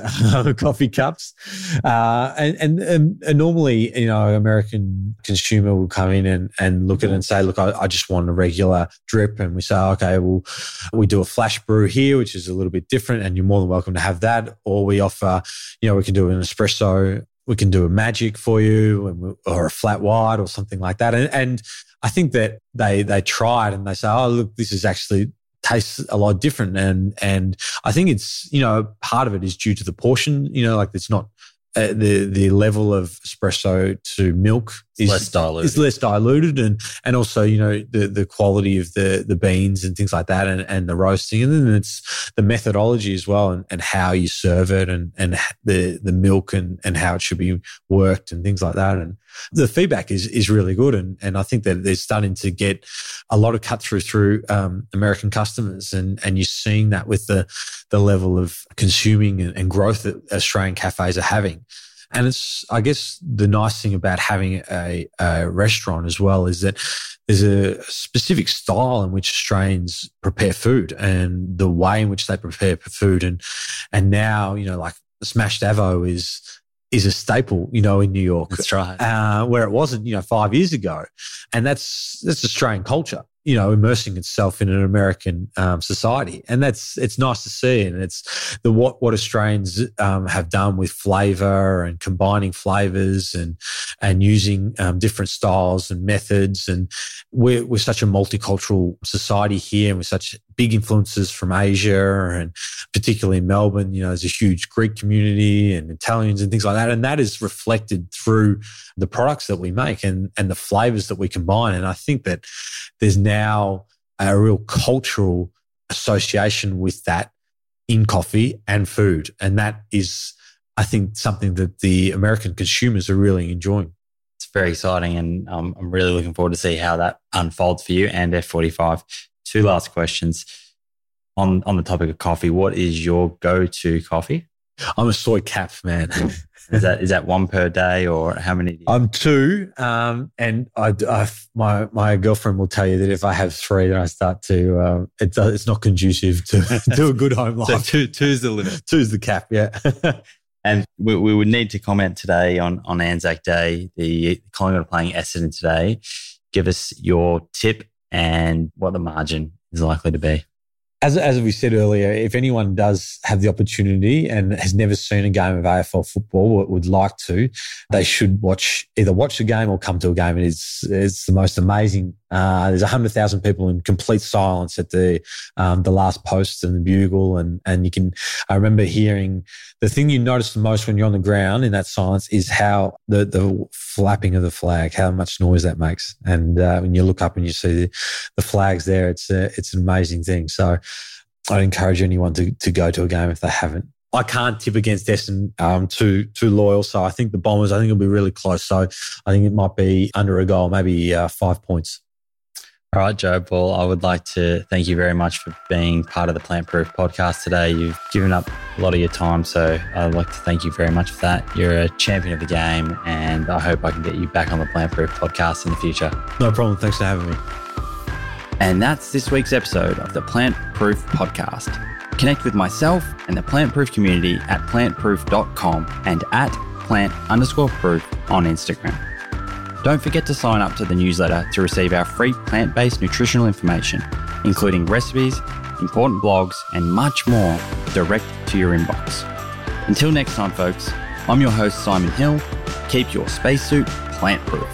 coffee cups. Uh, and, and, and, and normally, you know, American consumer will come in and, and look at it and say, look, I, I just want a regular drip. And we say, okay, well, we do a flash brew here, which is a little bit different, and you're more than welcome to have that. Or we offer, you know, we can do an espresso. We can do a magic for you, or a flat white, or something like that. And, and I think that they they try it and they say, "Oh, look, this is actually tastes a lot different." And and I think it's, you know, part of it is due to the portion. You know, like it's not uh, the the level of espresso to milk is less diluted. It's less diluted, and and also, you know, the the quality of the the beans and things like that, and, and the roasting, and then it's the methodology as well, and, and how you serve it, and and the the milk and, and how it should be worked and things like that. And the feedback is is really good, and and I think that they're starting to get a lot of cut through through um, American customers, and and you're seeing that with the the level of consuming and, and growth that Australian cafes are having. And it's, I guess the nice thing about having a, a restaurant as well is that there's a specific style in which Australians prepare food and the way in which they prepare food. And, and now, you know, like smashed avo is, is a staple, you know, in New York. That's right. Uh, where it wasn't, you know, five years ago. And that's, that's Australian culture, you know, immersing itself in an American um, society. And that's, it's nice to see. And it's the, what, what Australians um, have done with flavor and combining flavors and, and using um, different styles and methods. And we're, we're such a multicultural society here, and we're such big influences from Asia, and particularly in Melbourne, you know, there's a huge Greek community and Italians and things like that. And that is reflected through the products that we make and, and the flavors that we combine. And I think that there's now a real cultural association with that in coffee and food. And that is, I think, something that the American consumers are really enjoying. It's very exciting. And um, I'm really looking forward to see how that unfolds for you and F forty-five. Two last questions on, on the topic of coffee. What is your go-to coffee? I'm a soy cap man. is that is that one per day, or how many? Do you I'm two, um, and I, I my my girlfriend will tell you that if I have three, then I start to um, it does, it's not conducive to to a good home life. So two two's the limit. Two's the cap, yeah. And we, we would need to comment today on on Anzac Day. The Collingwood are playing Essendon today. Give us your tip and what the margin is likely to be. As as we said earlier, if anyone does have the opportunity and has never seen a game of A F L football or would like to, they should watch either watch the game or come to a game. It is it's the most amazing. Uh, there's one hundred thousand people in complete silence at the um, the last post and the bugle, and and you can. I remember hearing the thing you notice the most when you're on the ground in that silence is how the the flapping of the flag, how much noise that makes, and uh, when you look up and you see the, the flags there, it's a, it's an amazing thing. So I'd encourage anyone to to go to a game if they haven't. I can't tip against Essendon, um, too too loyal. So I think the Bombers, I think it'll be really close. So I think it might be under a goal, maybe uh, five points. All right, Jobe. Well, I would like to thank you very much for being part of the Plant Proof podcast today. You've given up a lot of your time, so I'd like to thank you very much for that. You're a champion of the game, and I hope I can get you back on the Plant Proof podcast in the future. No problem. Thanks for having me. And that's this week's episode of the Plant Proof podcast. Connect with myself and the Plant Proof community at plant proof dot com and at plant underscore proof on Instagram. Don't forget to sign up to the newsletter to receive our free plant-based nutritional information, including recipes, important blogs, and much more direct to your inbox. Until next time, folks, I'm your host, Simon Hill. Keep your spacesuit plant-proof.